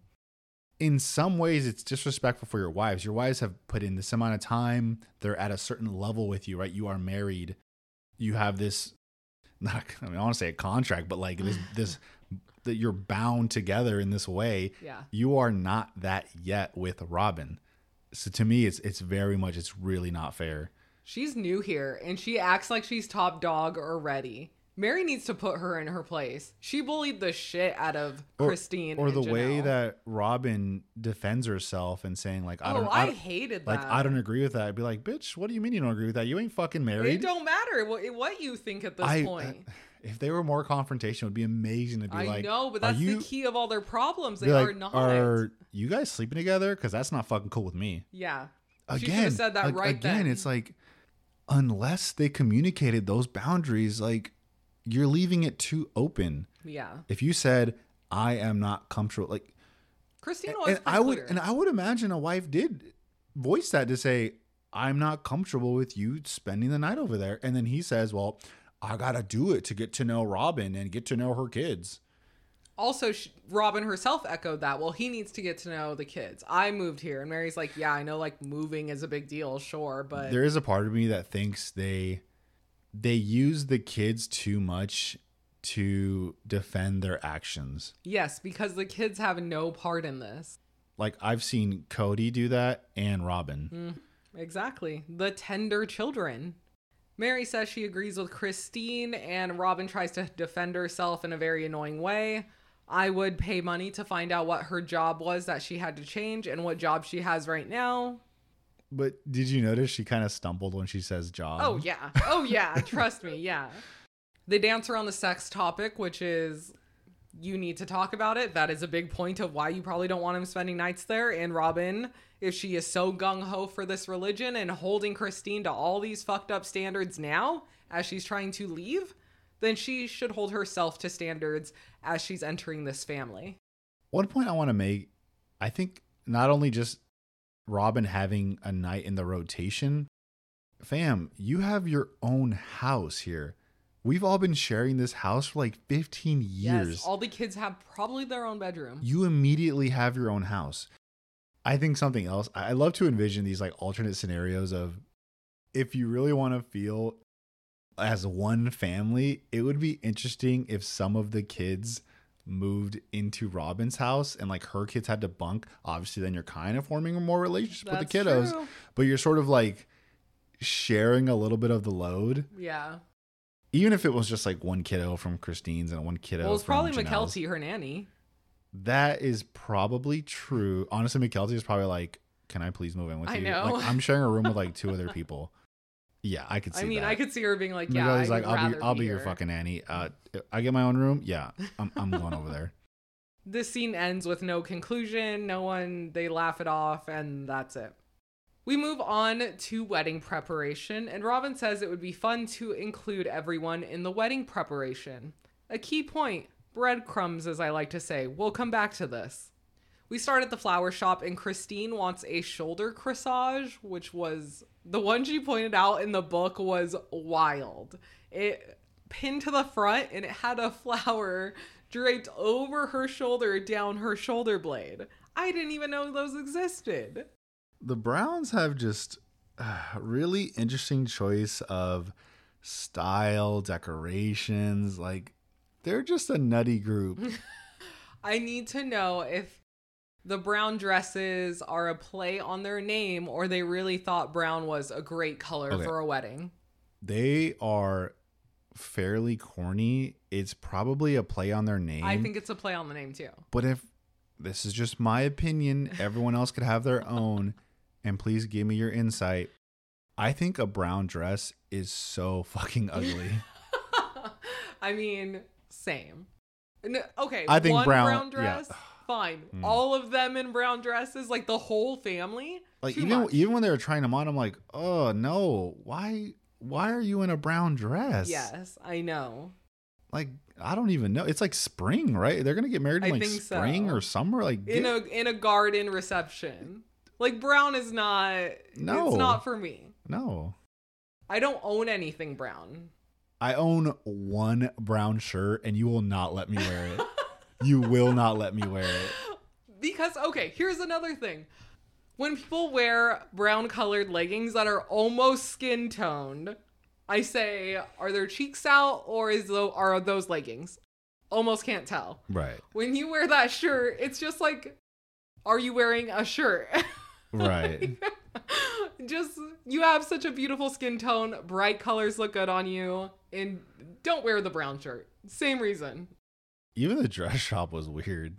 in some ways, it's disrespectful for your wives. Your wives have put in this amount of time. They're at a certain level with you, right? You are married. You have this, not I mean, I want to say a contract, but like this, this that you're bound together in this way. Yeah. You are not that yet with Robyn. So to me, it's it's very much it's really not fair. She's new here, and she acts like she's top dog already. Meri needs to put her in her place. She bullied the shit out of or, Christine. Or and the Janelle. Way that Robyn defends herself and saying, like, I oh, don't I, I hated like, that. Like, I don't agree with that. I'd be like, bitch, what do you mean you don't agree with that? You ain't fucking married. It don't matter what, what you think at this I, point. I, if they were more confrontational, it would be amazing to be I like, I know, but that's you, the key of all their problems. They like, are not. Are you guys sleeping together? Because that's not fucking cool with me. Yeah. Again, she should have said that like, right again, then. Again, it's like, unless they communicated those boundaries, like, you're leaving it too open. Yeah. If you said, I am not comfortable, like Christine was and I would clear. And I would imagine a wife did voice that to say, I'm not comfortable with you spending the night over there. And then he says, well, I got to do it to get to know Robyn and get to know her kids. Also, she, Robyn herself echoed that. Well, he needs to get to know the kids. I moved here. And Meri's like, yeah, I know like moving is a big deal. Sure. But there is a part of me that thinks they... They use the kids too much to defend their actions. Yes, because the kids have no part in this. Like, I've seen Kody do that and Robyn. Mm, exactly. The tender children. Meri says she agrees with Christine, and Robyn tries to defend herself in a very annoying way. I would pay money to find out what her job was that she had to change and what job she has right now. But did you notice she kind of stumbled when she says job? Oh, yeah. Oh, yeah. Trust me. Yeah. They dance around the sex topic, which is you need to talk about it. That is a big point of why you probably don't want him spending nights there. And Robyn, if she is so gung-ho for this religion and holding Christine to all these fucked up standards now as she's trying to leave, then she should hold herself to standards as she's entering this family. One point I want to make, I think not only just Robyn having a night in the rotation, fam, you have your own house here. We've all been sharing this house for like fifteen years. Yes, all the kids have probably their own bedroom. You immediately have your own house. I think something else, I love to envision these like alternate scenarios of if you really want to feel as one family, it would be interesting if some of the kids moved into Robin's house and like her kids had to bunk. Obviously, then you're kind of forming a more relationship That's with the kiddos, true. But you're sort of like sharing a little bit of the load. Yeah. Even if it was just like one kiddo from Christine's and one kiddo from Well, it's from probably Janelle's. Mykelti, her nanny. That is probably true. Honestly, Mykelti is probably like, can I please move in with I you? Know. Like, I'm sharing a room with like two other people. Yeah, I could see that. I mean, that. I could see her being like, yeah, Miguel's I like, I'll be, I'll be, be your fucking nanny. Uh, I get my own room? Yeah, I'm, I'm going over there. This scene ends with no conclusion. No one, they laugh it off, and that's it. We move on to wedding preparation, and Robyn says it would be fun to include everyone in the wedding preparation. A key point, breadcrumbs, as I like to say. We'll come back to this. We start at the flower shop, and Christine wants a shoulder corsage, which was the one she pointed out in the book was wild. It pinned to the front, and it had a flower draped over her shoulder, down her shoulder blade. I didn't even know those existed. The Browns have just uh, really interesting choice of style, decorations. Like, they're just a nutty group. I need to know if the brown dresses are a play on their name or they really thought brown was a great color okay. for a wedding. They are fairly corny. It's probably a play on their name. I think it's a play on the name, too. But if this is just my opinion, everyone else could have their own. And please give me your insight. I think a brown dress is so fucking ugly. I mean, same. No, okay, I think one brown, brown dress, yeah. Fine. Mm. All of them in brown dresses, like the whole family. Like even much. even when they were trying them on, I'm like, oh no, why why are you in a brown dress? Yes, I know. Like, I don't even know. It's like spring, right? They're gonna get married in I like spring so. or summer, like get... in a in a garden reception. Like brown is not. No, it's not for me. No, I don't own anything brown. I own one brown shirt, and you will not let me wear it. You will not let me wear it. Because okay, here's another thing: when people wear brown colored leggings that are almost skin toned, I say, are their cheeks out or is though are those leggings? Almost can't tell. Right. When you wear that shirt, it's just like, are you wearing a shirt? Right. Like, just you have such a beautiful skin tone. Bright colors look good on you, and don't wear the brown shirt. Same reason. Even the dress shop was weird.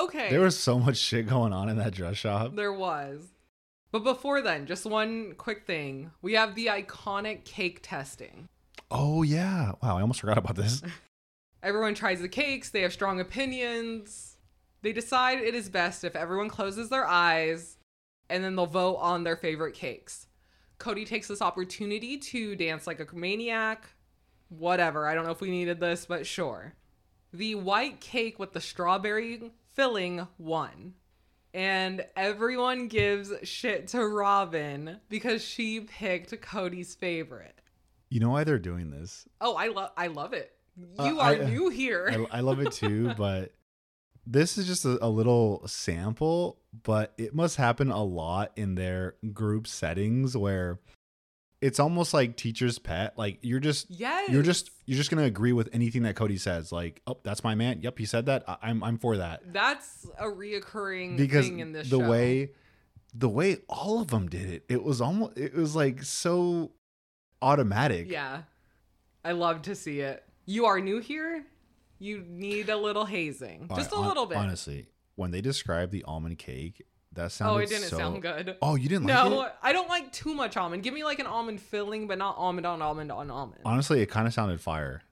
Okay. There was so much shit going on in that dress shop. There was. But before then, just one quick thing. We have the iconic cake testing. Oh, yeah. Wow, I almost forgot about this. Everyone tries the cakes. They have strong opinions. They decide it is best if everyone closes their eyes, and then they'll vote on their favorite cakes. Kody takes this opportunity to dance like a maniac. Whatever. I don't know if we needed this, but sure. The white cake with the strawberry filling won. And everyone gives shit to Robyn because she picked Kody's favorite. You know why they're doing this? Oh, I love I love it. You uh, are I, new here. I, I love it too, but this is just a, a little sample, but it must happen a lot in their group settings where it's almost like teacher's pet. Like you're just yes. you're just you're just going to agree with anything that Kody says. Like, oh, that's my man. Yep, he said that. I- I'm I'm for that. That's a reoccurring because thing in this the show. way the way all of them did it. It was almost it was like so automatic. Yeah. I love to see it. You are new here. You need a little hazing. All just right, a on, little bit. Honestly, when they describe the almond cake, That sounded oh, it didn't so... sound good. Oh, you didn't like no, it? No, I don't like too much almond. Give me like an almond filling, but not almond on almond on almond. Honestly, it kind of sounded fire.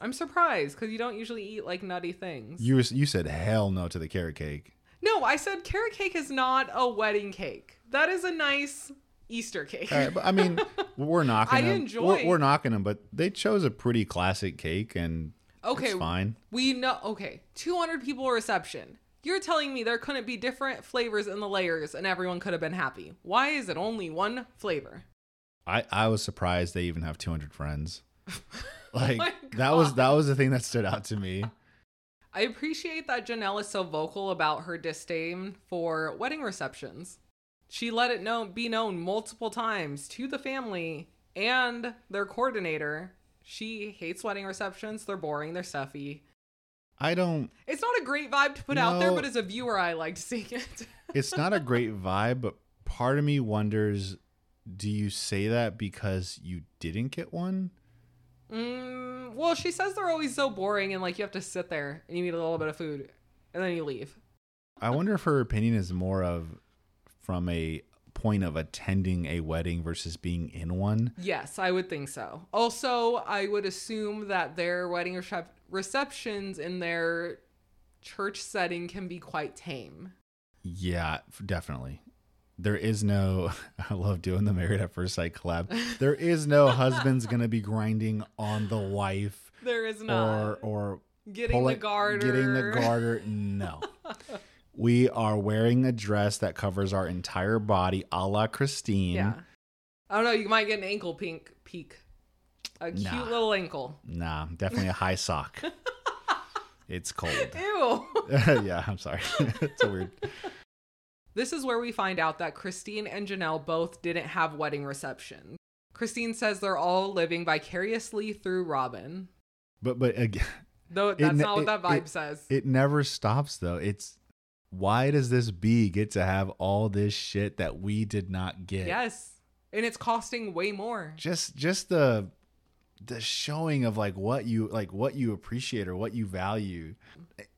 I'm surprised because you don't usually eat like nutty things. You were, you said hell no to the carrot cake. No, I said carrot cake is not a wedding cake. That is a nice Easter cake. All right, but I mean, we're knocking I them. I enjoy. We're, we're knocking them, but they chose a pretty classic cake, and okay, it's fine. We know. Okay, two hundred people reception. You're telling me there couldn't be different flavors in the layers and everyone could have been happy. Why is it only one flavor? I, I was surprised they even have two hundred friends. Like, oh that was that was the thing that stood out to me. I appreciate that Janelle is so vocal about her disdain for wedding receptions. She let it know, be known multiple times to the family and their coordinator. She hates wedding receptions. They're boring. They're stuffy. I don't... It's not a great vibe to put no, out there, but as a viewer, I liked seeing it. It's not a great vibe, but part of me wonders, do you say that because you didn't get one? Mm, well, she says they're always so boring and like you have to sit there and you eat a little bit of food and then you leave. I wonder if her opinion is more of from a point of attending a wedding versus being in one. Yes, I would think so. Also, I would assume that their wedding recep- receptions in their church setting can be quite tame. Yeah, definitely. There is no, I love doing the Married at First Sight collab. There is no husband's going to be grinding on the wife. There is not. Or, or getting the garter. Getting the garter. No. We are wearing a dress that covers our entire body, a la Christine. Yeah. I don't know. You might get an ankle pink peek. A nah. cute little ankle. Nah, definitely a high sock. It's cold. Ew. Yeah, I'm sorry. It's weird. This is where we find out that Christine and Janelle both didn't have wedding receptions. Christine says they're all living vicariously through Robyn. But but again, though that's it, not what it, that vibe it, says. It never stops though. It's why does this bee get to have all this shit that we did not get? Yes, and it's costing way more. Just just the the showing of like what you like what you appreciate or what you value.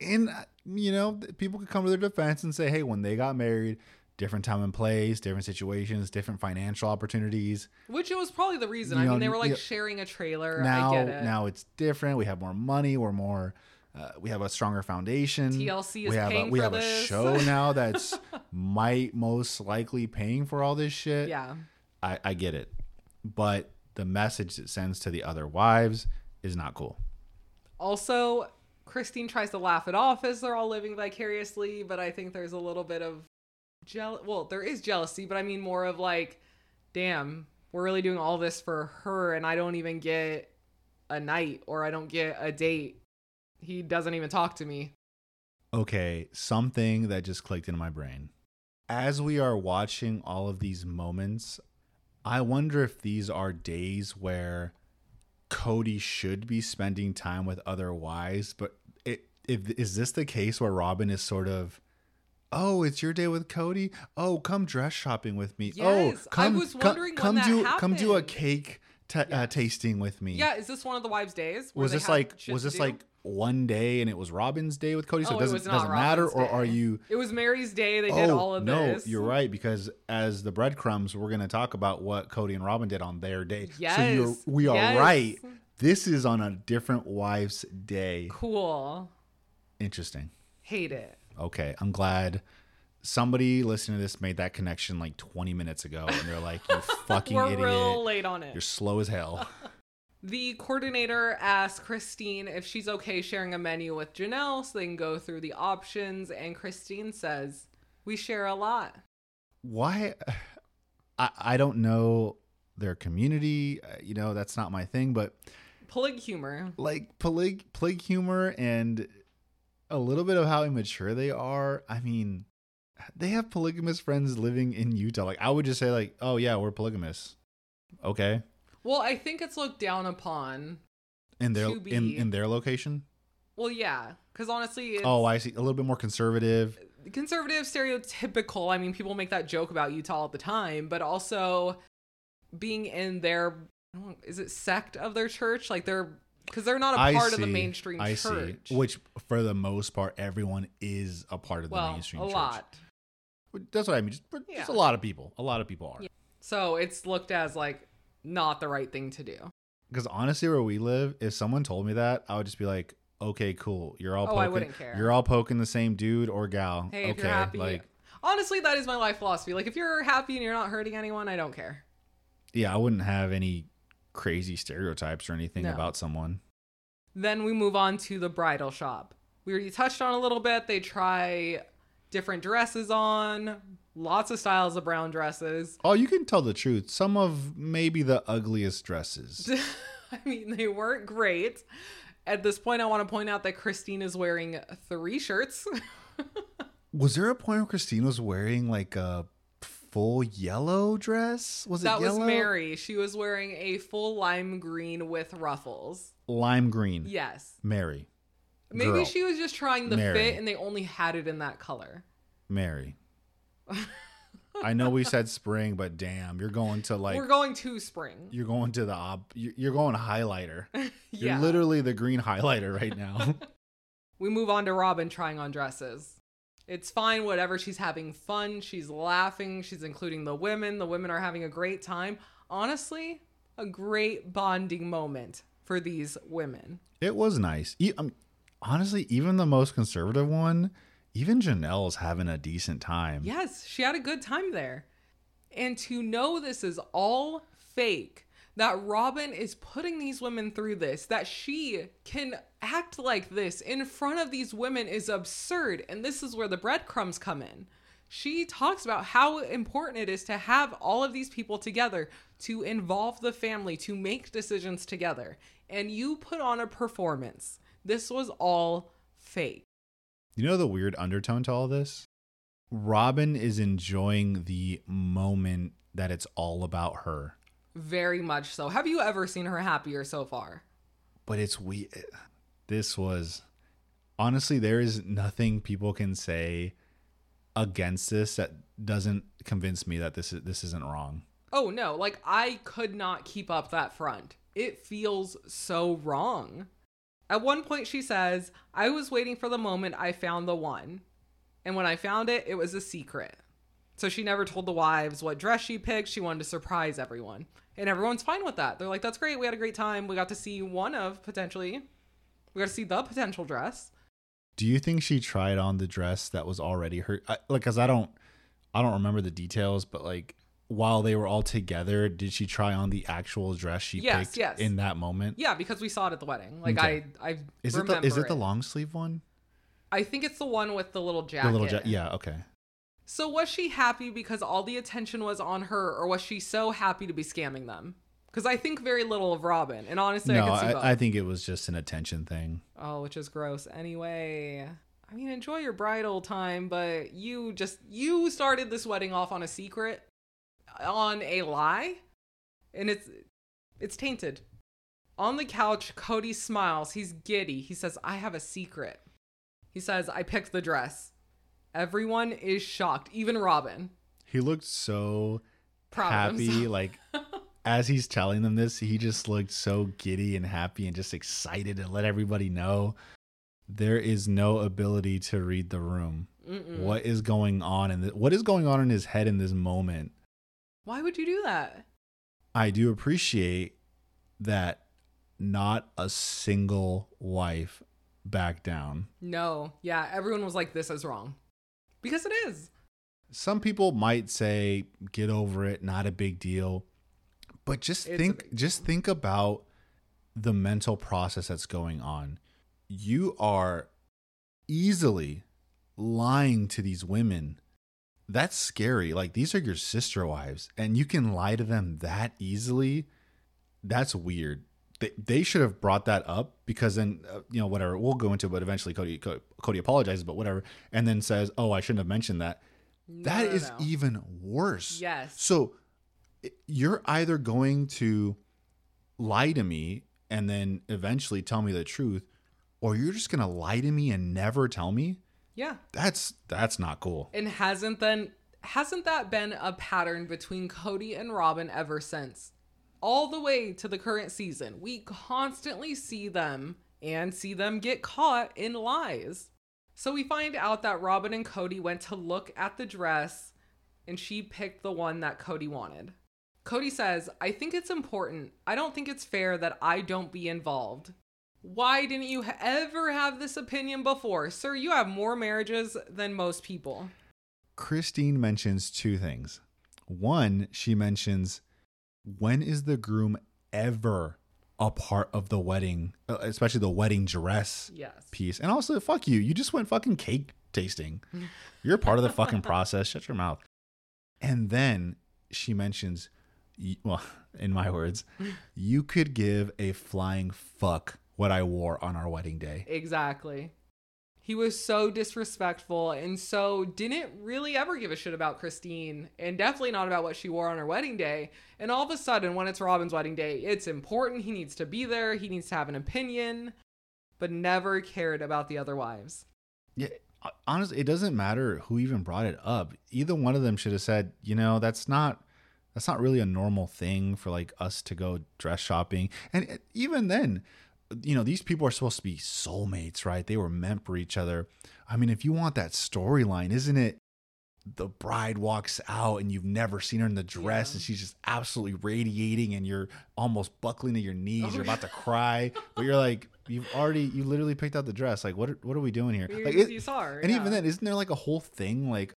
And you know, people could come to their defense and say, hey, when they got married, different time and place, different situations, different financial opportunities. Which it was probably the reason. You I know, mean, they were like you know, sharing a trailer. Now, I get it. Now it's different. We have more money. We're more, uh, we have a stronger foundation. T L C is we have paying a, we for have this. A show now that's might most likely paying for all this shit. Yeah. I, I get it. But the message it sends to the other wives is not cool. Also, Christine tries to laugh it off as they're all living vicariously, but I think there's a little bit of jealousy. Well, there is jealousy, but I mean more of like, damn, we're really doing all this for her and I don't even get a night or I don't get a date. He doesn't even talk to me. Okay, something that just clicked in my brain. As we are watching all of these moments, I wonder if these are days where Kody should be spending time with other wives, but it, if, is this the case where Robyn is sort of, oh, it's your day with Kody? Oh, come dress shopping with me. Yes, oh, come, I was wondering come, when come that do, happened. Come do a cake t- yeah. uh, tasting with me. Yeah, is this one of the wives' days? Was this like was this do? like one day and it was Robyn's day with Kody, so oh, it doesn't, it doesn't matter, day. Or are you? It was Meri's day. They oh, did all of no, this. No, you're right, because as the breadcrumbs, we're going to talk about what Kody and Robyn did on their day. Yes, so you're, we are yes. right. This is on a different wife's day. Cool. Interesting. Hate it. Okay, I'm glad somebody listening to this made that connection like twenty minutes ago, and they're like, "You fucking we're idiot! We're real late on it. You're slow as hell." The coordinator asks Christine if she's okay sharing a menu with Janelle so they can go through the options. And Christine says, we share a lot. Why? I, I don't know their community. You know, that's not my thing, but. Plig humor. Like plig, plig humor and a little bit of how immature they are. I mean, they have polygamous friends living in Utah. Like I would just say like, oh yeah, we're polygamous. Okay. Well, I think it's looked down upon in their in, in their location. Well, yeah, because honestly, it's oh, I see a little bit more conservative, conservative, stereotypical. I mean, people make that joke about Utah all the time, but also being in their I don't know, is it sect of their church, like they're because they're not a I part see, of the mainstream I church, see. Which for the most part, everyone is a part of well, the mainstream a church. A lot. That's what I mean. Just, but yeah. just a lot of people. A lot of people are. Yeah. So it's looked as like not the right thing to do. Because honestly, where we live, if someone told me that, I would just be like, okay, cool. You're all oh, poking, I wouldn't care. You're all poking the same dude or gal. Hey, okay, if you're happy. Like, honestly, that is my life philosophy. Like, if you're happy and you're not hurting anyone, I don't care. Yeah, I wouldn't have any crazy stereotypes or anything no. about someone. Then we move on to the bridal shop. We already touched on a little bit. They try different dresses on, lots of styles of brown dresses. Oh, you can tell the truth. Some of maybe the ugliest dresses. I mean, they weren't great. At this point, I want to point out that Christine is wearing three shirts. Was there a point where Christine was wearing like a full yellow dress? Was it yellow? That was Meri. She was wearing a full lime green with ruffles. Lime green. Yes. Meri. Maybe Girl. She was just trying the Meri. Fit and they only had it in that color. Meri. I know we said spring, but damn, you're going to like... We're going to spring. You're going to the... Op- you're going highlighter. Yeah. You're literally the green highlighter right now. We move on to Robyn trying on dresses. It's fine, whatever. She's having fun. She's laughing. She's including the women. The women are having a great time. Honestly, a great bonding moment for these women. It was nice. E- um, honestly, even the most conservative one, even Janelle's having a decent time. Yes, she had a good time there. And to know this is all fake, that Robyn is putting these women through this, that she can act like this in front of these women is absurd. And this is where the breadcrumbs come in. She talks about how important it is to have all of these people together, to involve the family, to make decisions together. And you put on a performance. This was all fake. You know the weird undertone to all this? Robyn is enjoying the moment that it's all about her. Very much so. Have you ever seen her happier so far? But it's we. This was honestly, there is nothing people can say against this that doesn't convince me that this is this isn't wrong. Oh no! Like I could not keep up that front. It feels so wrong. At one point, she says, "I was waiting for the moment I found the one, and when I found it, it was a secret." So she never told the wives what dress she picked. She wanted to surprise everyone. And everyone's fine with that. They're like, that's great. We had a great time. We got to see one of potentially. We got to see the potential dress. Do you think she tried on the dress that was already her? I, like, because I don't I don't remember the details, but like while they were all together, did she try on the actual dress she yes, picked yes. in that moment? Yeah, because we saw it at the wedding. Like okay. I, I is remember it. The, is it, it the long sleeve one? I think it's the one with the little jacket. The little ja- yeah, okay. So was she happy because all the attention was on her, or was she so happy to be scamming them? Because I think very little of Robyn, and honestly, no, I could see both. I, I think it was just an attention thing. Oh, which is gross. Anyway, I mean, enjoy your bridal time, but you just you started this wedding off on a secret, on a lie, and it's it's tainted. On the couch, Kody smiles. He's giddy. He says, "I have a secret." He says, "I picked the dress." Everyone is shocked, even Robyn. He looked so Proud happy. Like, as he's telling them this, he just looked so giddy and happy and just excited to let everybody know there is no ability to read the room. Mm-mm. What is going on? And what is going on in his head in this moment? Why would you do that? I do appreciate that not a single wife backed down. No. Yeah. Everyone was like, this is wrong. Because it is. Some people might say, get over it, not a big deal. But just it's think just think about the mental process that's going on. You are easily lying to these women. That's scary. Like, these are your sister wives, and you can lie to them that easily. That's weird. They, they should have brought that up, because then, uh, you know, whatever, we'll go into it, but eventually Kody, Kody, Kody apologizes, but whatever, and then says, oh, I shouldn't have mentioned that. No, that no, is no. even worse. Yes. So you're either going to lie to me and then eventually tell me the truth, or you're just going to lie to me and never tell me? Yeah. That's that's not cool. And hasn't then hasn't that been a pattern between Kody and Robyn ever since? All the way to the current season, we constantly see them and see them get caught in lies. So we find out that Robyn and Kody went to look at the dress and she picked the one that Kody wanted. Kody says, I think it's important. I don't think it's fair that I don't be involved. Why didn't you ever have this opinion before? Sir, you have more marriages than most people. Christine mentions two things. One, she mentions, when is the groom ever a part of the wedding, especially the wedding dress yes. piece? And also, fuck you. You just went fucking cake tasting. You're part of the fucking process. Shut your mouth. And then she mentions, well, in my words, you could give a flying fuck what I wore on our wedding day. Exactly. He was so disrespectful and so didn't really ever give a shit about Christine and definitely not about what she wore on her wedding day. And all of a sudden, when it's Robyn's wedding day, it's important. He needs to be there. He needs to have an opinion, but never cared about the other wives. Yeah, honestly, it doesn't matter who even brought it up. Either one of them should have said, you know, that's not that's not really a normal thing for like us to go dress shopping. And even then, you know, these people are supposed to be soulmates, right? They were meant for each other. I mean, if you want that storyline, isn't it the bride walks out and you've never seen her in the dress yeah. and she's just absolutely radiating and you're almost buckling to your knees. Oh, you're about to cry, but you're like, you've already, you literally picked out the dress. Like, what are, what are we doing here? You're like, it, you saw her, and yeah. even then, isn't there like a whole thing? Like,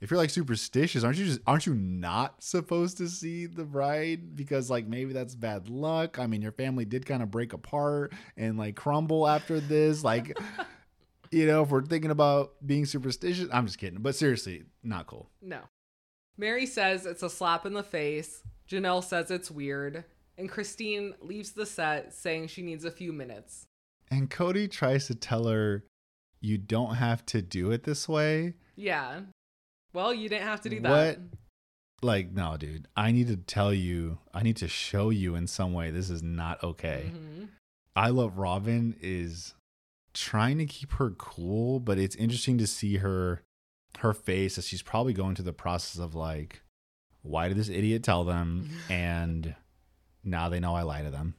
if you're like superstitious, aren't you just, aren't you not supposed to see the bride? Because like, maybe that's bad luck. I mean, your family did kind of break apart and like crumble after this. Like, you know, if we're thinking about being superstitious, I'm just kidding. But seriously, not cool. No. Meri says it's a slap in the face. Janelle says it's weird. And Christine leaves the set saying she needs a few minutes. And Kody tries to tell her, you don't have to do it this way. Yeah. Well, you didn't have to do that. What? Like, no, dude, I need to tell you, I need to show you in some way this is not okay. Mm-hmm. I Love Robyn is trying to keep her cool, but it's interesting to see her, her face as she's probably going through the process of like, why did this idiot tell them? And now they know I lied to them.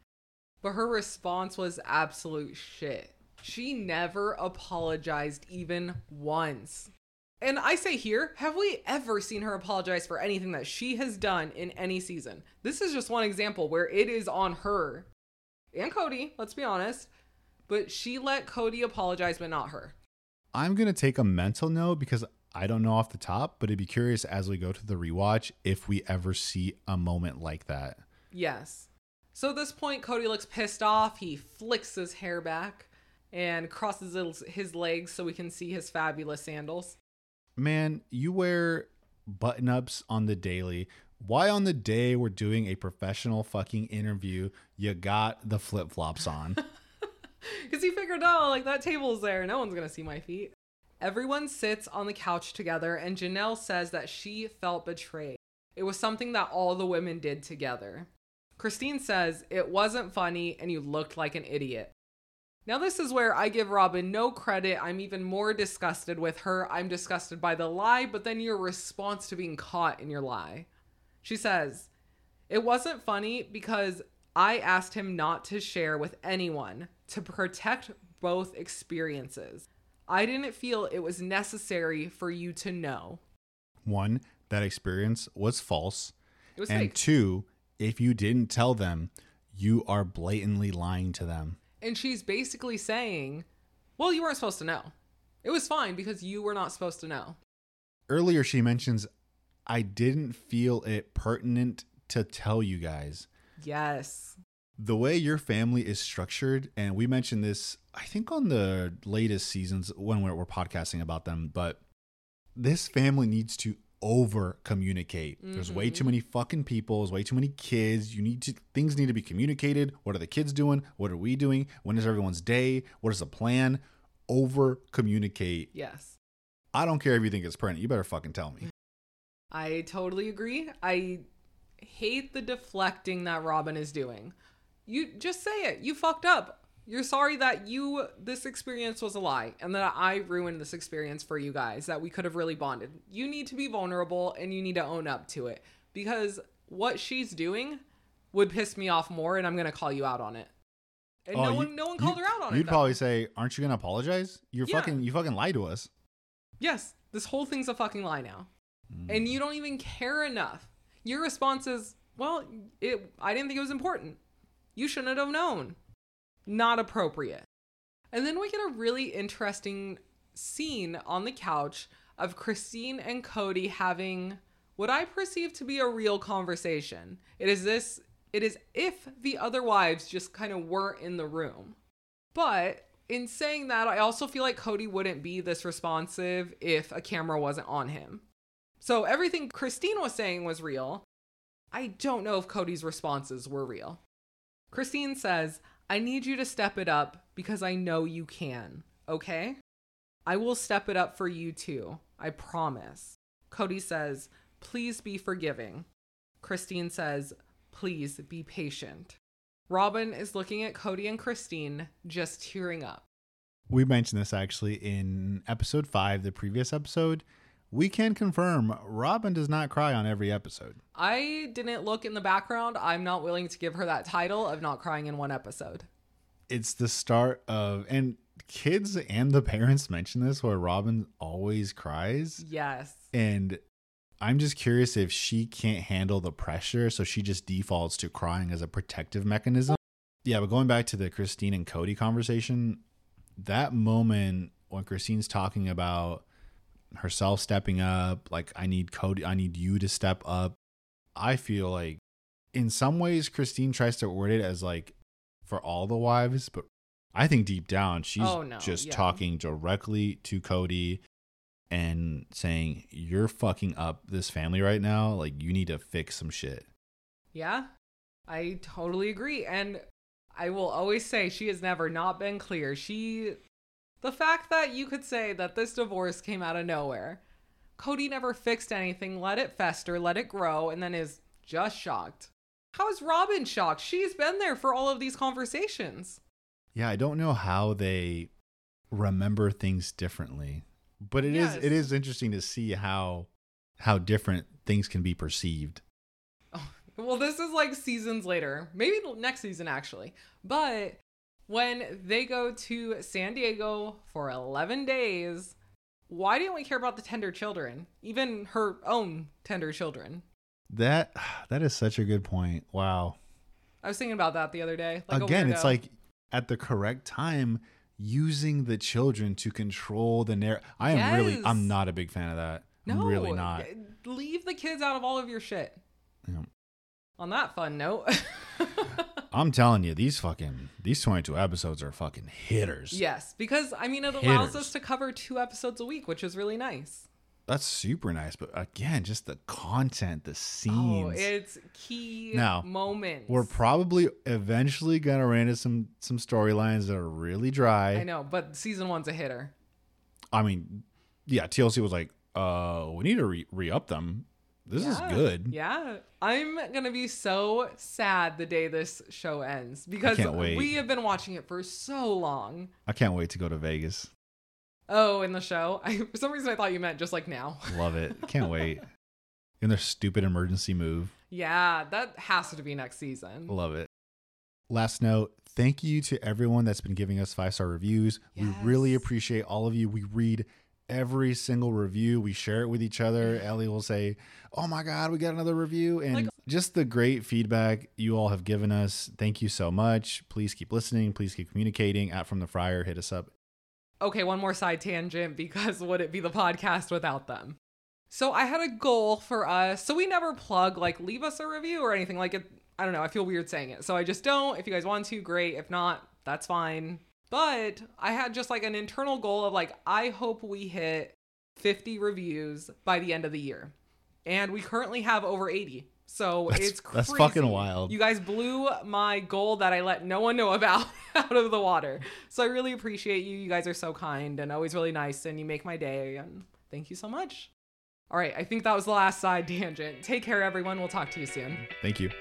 But her response was absolute shit. She never apologized even once. And I say here, have we ever seen her apologize for anything that she has done in any season? This is just one example where it is on her and Kody, let's be honest, but she let Kody apologize, but not her. I'm going to take a mental note because I don't know off the top, but it'd be curious as we go to the rewatch if we ever see a moment like that. Yes. So at this point, Kody looks pissed off. He flicks his hair back and crosses his legs so we can see his fabulous sandals. Man, you wear button-ups on the daily. Why on the day we're doing a professional fucking interview, you got the flip-flops on? Because he figured out, like, that table's there. No one's going to see my feet. Everyone sits on the couch together, and Janelle says that she felt betrayed. It was something that all the women did together. Christine says, it wasn't funny, and you looked like an idiot. Now, this is where I give Robyn no credit. I'm even more disgusted with her. I'm disgusted by the lie, but then your response to being caught in your lie. She says, it wasn't funny because I asked him not to share with anyone to protect both experiences. I didn't feel it was necessary for you to know. One, that experience was false. It was and fake. Two, if you didn't tell them, you are blatantly lying to them. And she's basically saying, well, you weren't supposed to know. It was fine because you were not supposed to know. Earlier, she mentions, I didn't feel it pertinent to tell you guys. Yes. The way your family is structured, and we mentioned this, I think, on the latest seasons when we're, we're podcasting about them, but this family needs to over communicate. Mm-hmm. There's way too many fucking people. There's way too many kids. You need to, things need to be communicated. What are the kids doing? What are we doing? When is everyone's day? What is the plan? Over communicate. Yes. I don't care if you think it's pertinent. You better fucking tell me. I totally agree. I hate the deflecting that Robyn is doing. You just say it. You fucked up. You're sorry that you, this experience was a lie and that I ruined this experience for you guys, that we could have really bonded. You need to be vulnerable and you need to own up to it because what she's doing would piss me off more and I'm going to call you out on it. And oh, no one, you, no one called you, her out on you'd it. You'd probably say, "Aren't you gonna apologize? You're yeah. fucking, you fucking lied to us." Yes, this whole thing's a fucking lie now, mm. and you don't even care enough. Your response is, "Well, it, I didn't think it was important. You shouldn't have known. Not appropriate." And then we get a really interesting scene on the couch of Christine and Kody having what I perceive to be a real conversation. It is this. It is if the other wives just kind of weren't in the room. But in saying that, I also feel like Kody wouldn't be this responsive if a camera wasn't on him. So everything Christine was saying was real. I don't know if Cody's responses were real. Christine says, "I need you to step it up because I know you can, okay? I will step it up for you too, I promise." Kody says, "Please be forgiving." Christine says, "Please be patient." Robyn is looking at Kody and Christine, just tearing up. We mentioned this actually in episode five, the previous episode. We can confirm Robyn does not cry on every episode. I didn't look in the background. I'm not willing to give her that title of not crying in one episode. It's the start of, and kids and the parents mention this, where Robyn always cries. Yes. And I'm just curious if she can't handle the pressure, so she just defaults to crying as a protective mechanism. Yeah, but going back to the Christine and Kody conversation, that moment when Christine's talking about herself stepping up, like, I need Kody, I need you to step up. I feel like in some ways Christine tries to word it as like for all the wives, but I think deep down she's oh, no. just yeah. talking directly to Kody and saying, "You're fucking up this family right now. Like, you need to fix some shit." Yeah, I totally agree. And I will always say she has never not been clear. She, the fact that you could say that this divorce came out of nowhere, Kody never fixed anything, let it fester, let it grow, and then is just shocked. How is Robyn shocked? She's been there for all of these conversations. Yeah, I don't know how they remember things differently. But it yes. is it is interesting to see how how different things can be perceived. Oh, well, this is like seasons later, maybe next season, actually. But when they go to San Diego for eleven days, why didn't we care about the tender children, even her own tender children? That that is such a good point. Wow. I was thinking about that the other day. Like Again, it's like at the correct time, using the children to control the narrative. I am yes. really, I'm not a big fan of that. No, I'm really not. Leave the kids out of all of your shit. Yeah. On that fun note. I'm telling you, these fucking, these twenty-two episodes are fucking hitters. Yes, because I mean, it hitters. allows us to cover two episodes a week, which is really nice. That's super nice. But again, just the content, the scenes. Oh, it's key now, moments. We're probably eventually going to run into some, some storylines that are really dry. I know, but season one's a hitter. I mean, yeah, T L C was like, uh, we need to re- re-up them. This yeah, is good. Yeah. I'm going to be so sad the day this show ends because we have been watching it for so long. I can't wait to go to Vegas. Oh, in the show? I, for some reason, I thought you meant just like now. Love it. Can't wait. In their stupid emergency move. Yeah, that has to be next season. Love it. Last note, thank you to everyone that's been giving us five-star reviews. Yes. We really appreciate all of you. We read every single review. We share it with each other. Ellie will say, "Oh my God, we got another review." And like, just the great feedback you all have given us. Thank you so much. Please keep listening. Please keep communicating. At From the Friar, hit us up. Okay, one more side tangent, because would it be the podcast without them? So I had a goal for us. So we never plug, like, leave us a review or anything. Like, it, I don't know. I feel weird saying it. So I just don't. If you guys want to, great. If not, that's fine. But I had just like an internal goal of like, I hope we hit fifty reviews by the end of the year. And we currently have over eighty. So that's, it's crazy. That's fucking wild. You guys blew my goal that I let no one know about out of the water. So I really appreciate you. You guys are so kind and always really nice, and you make my day. And thank you so much. All right. I think that was the last side tangent. Take care, everyone. We'll talk to you soon. Thank you.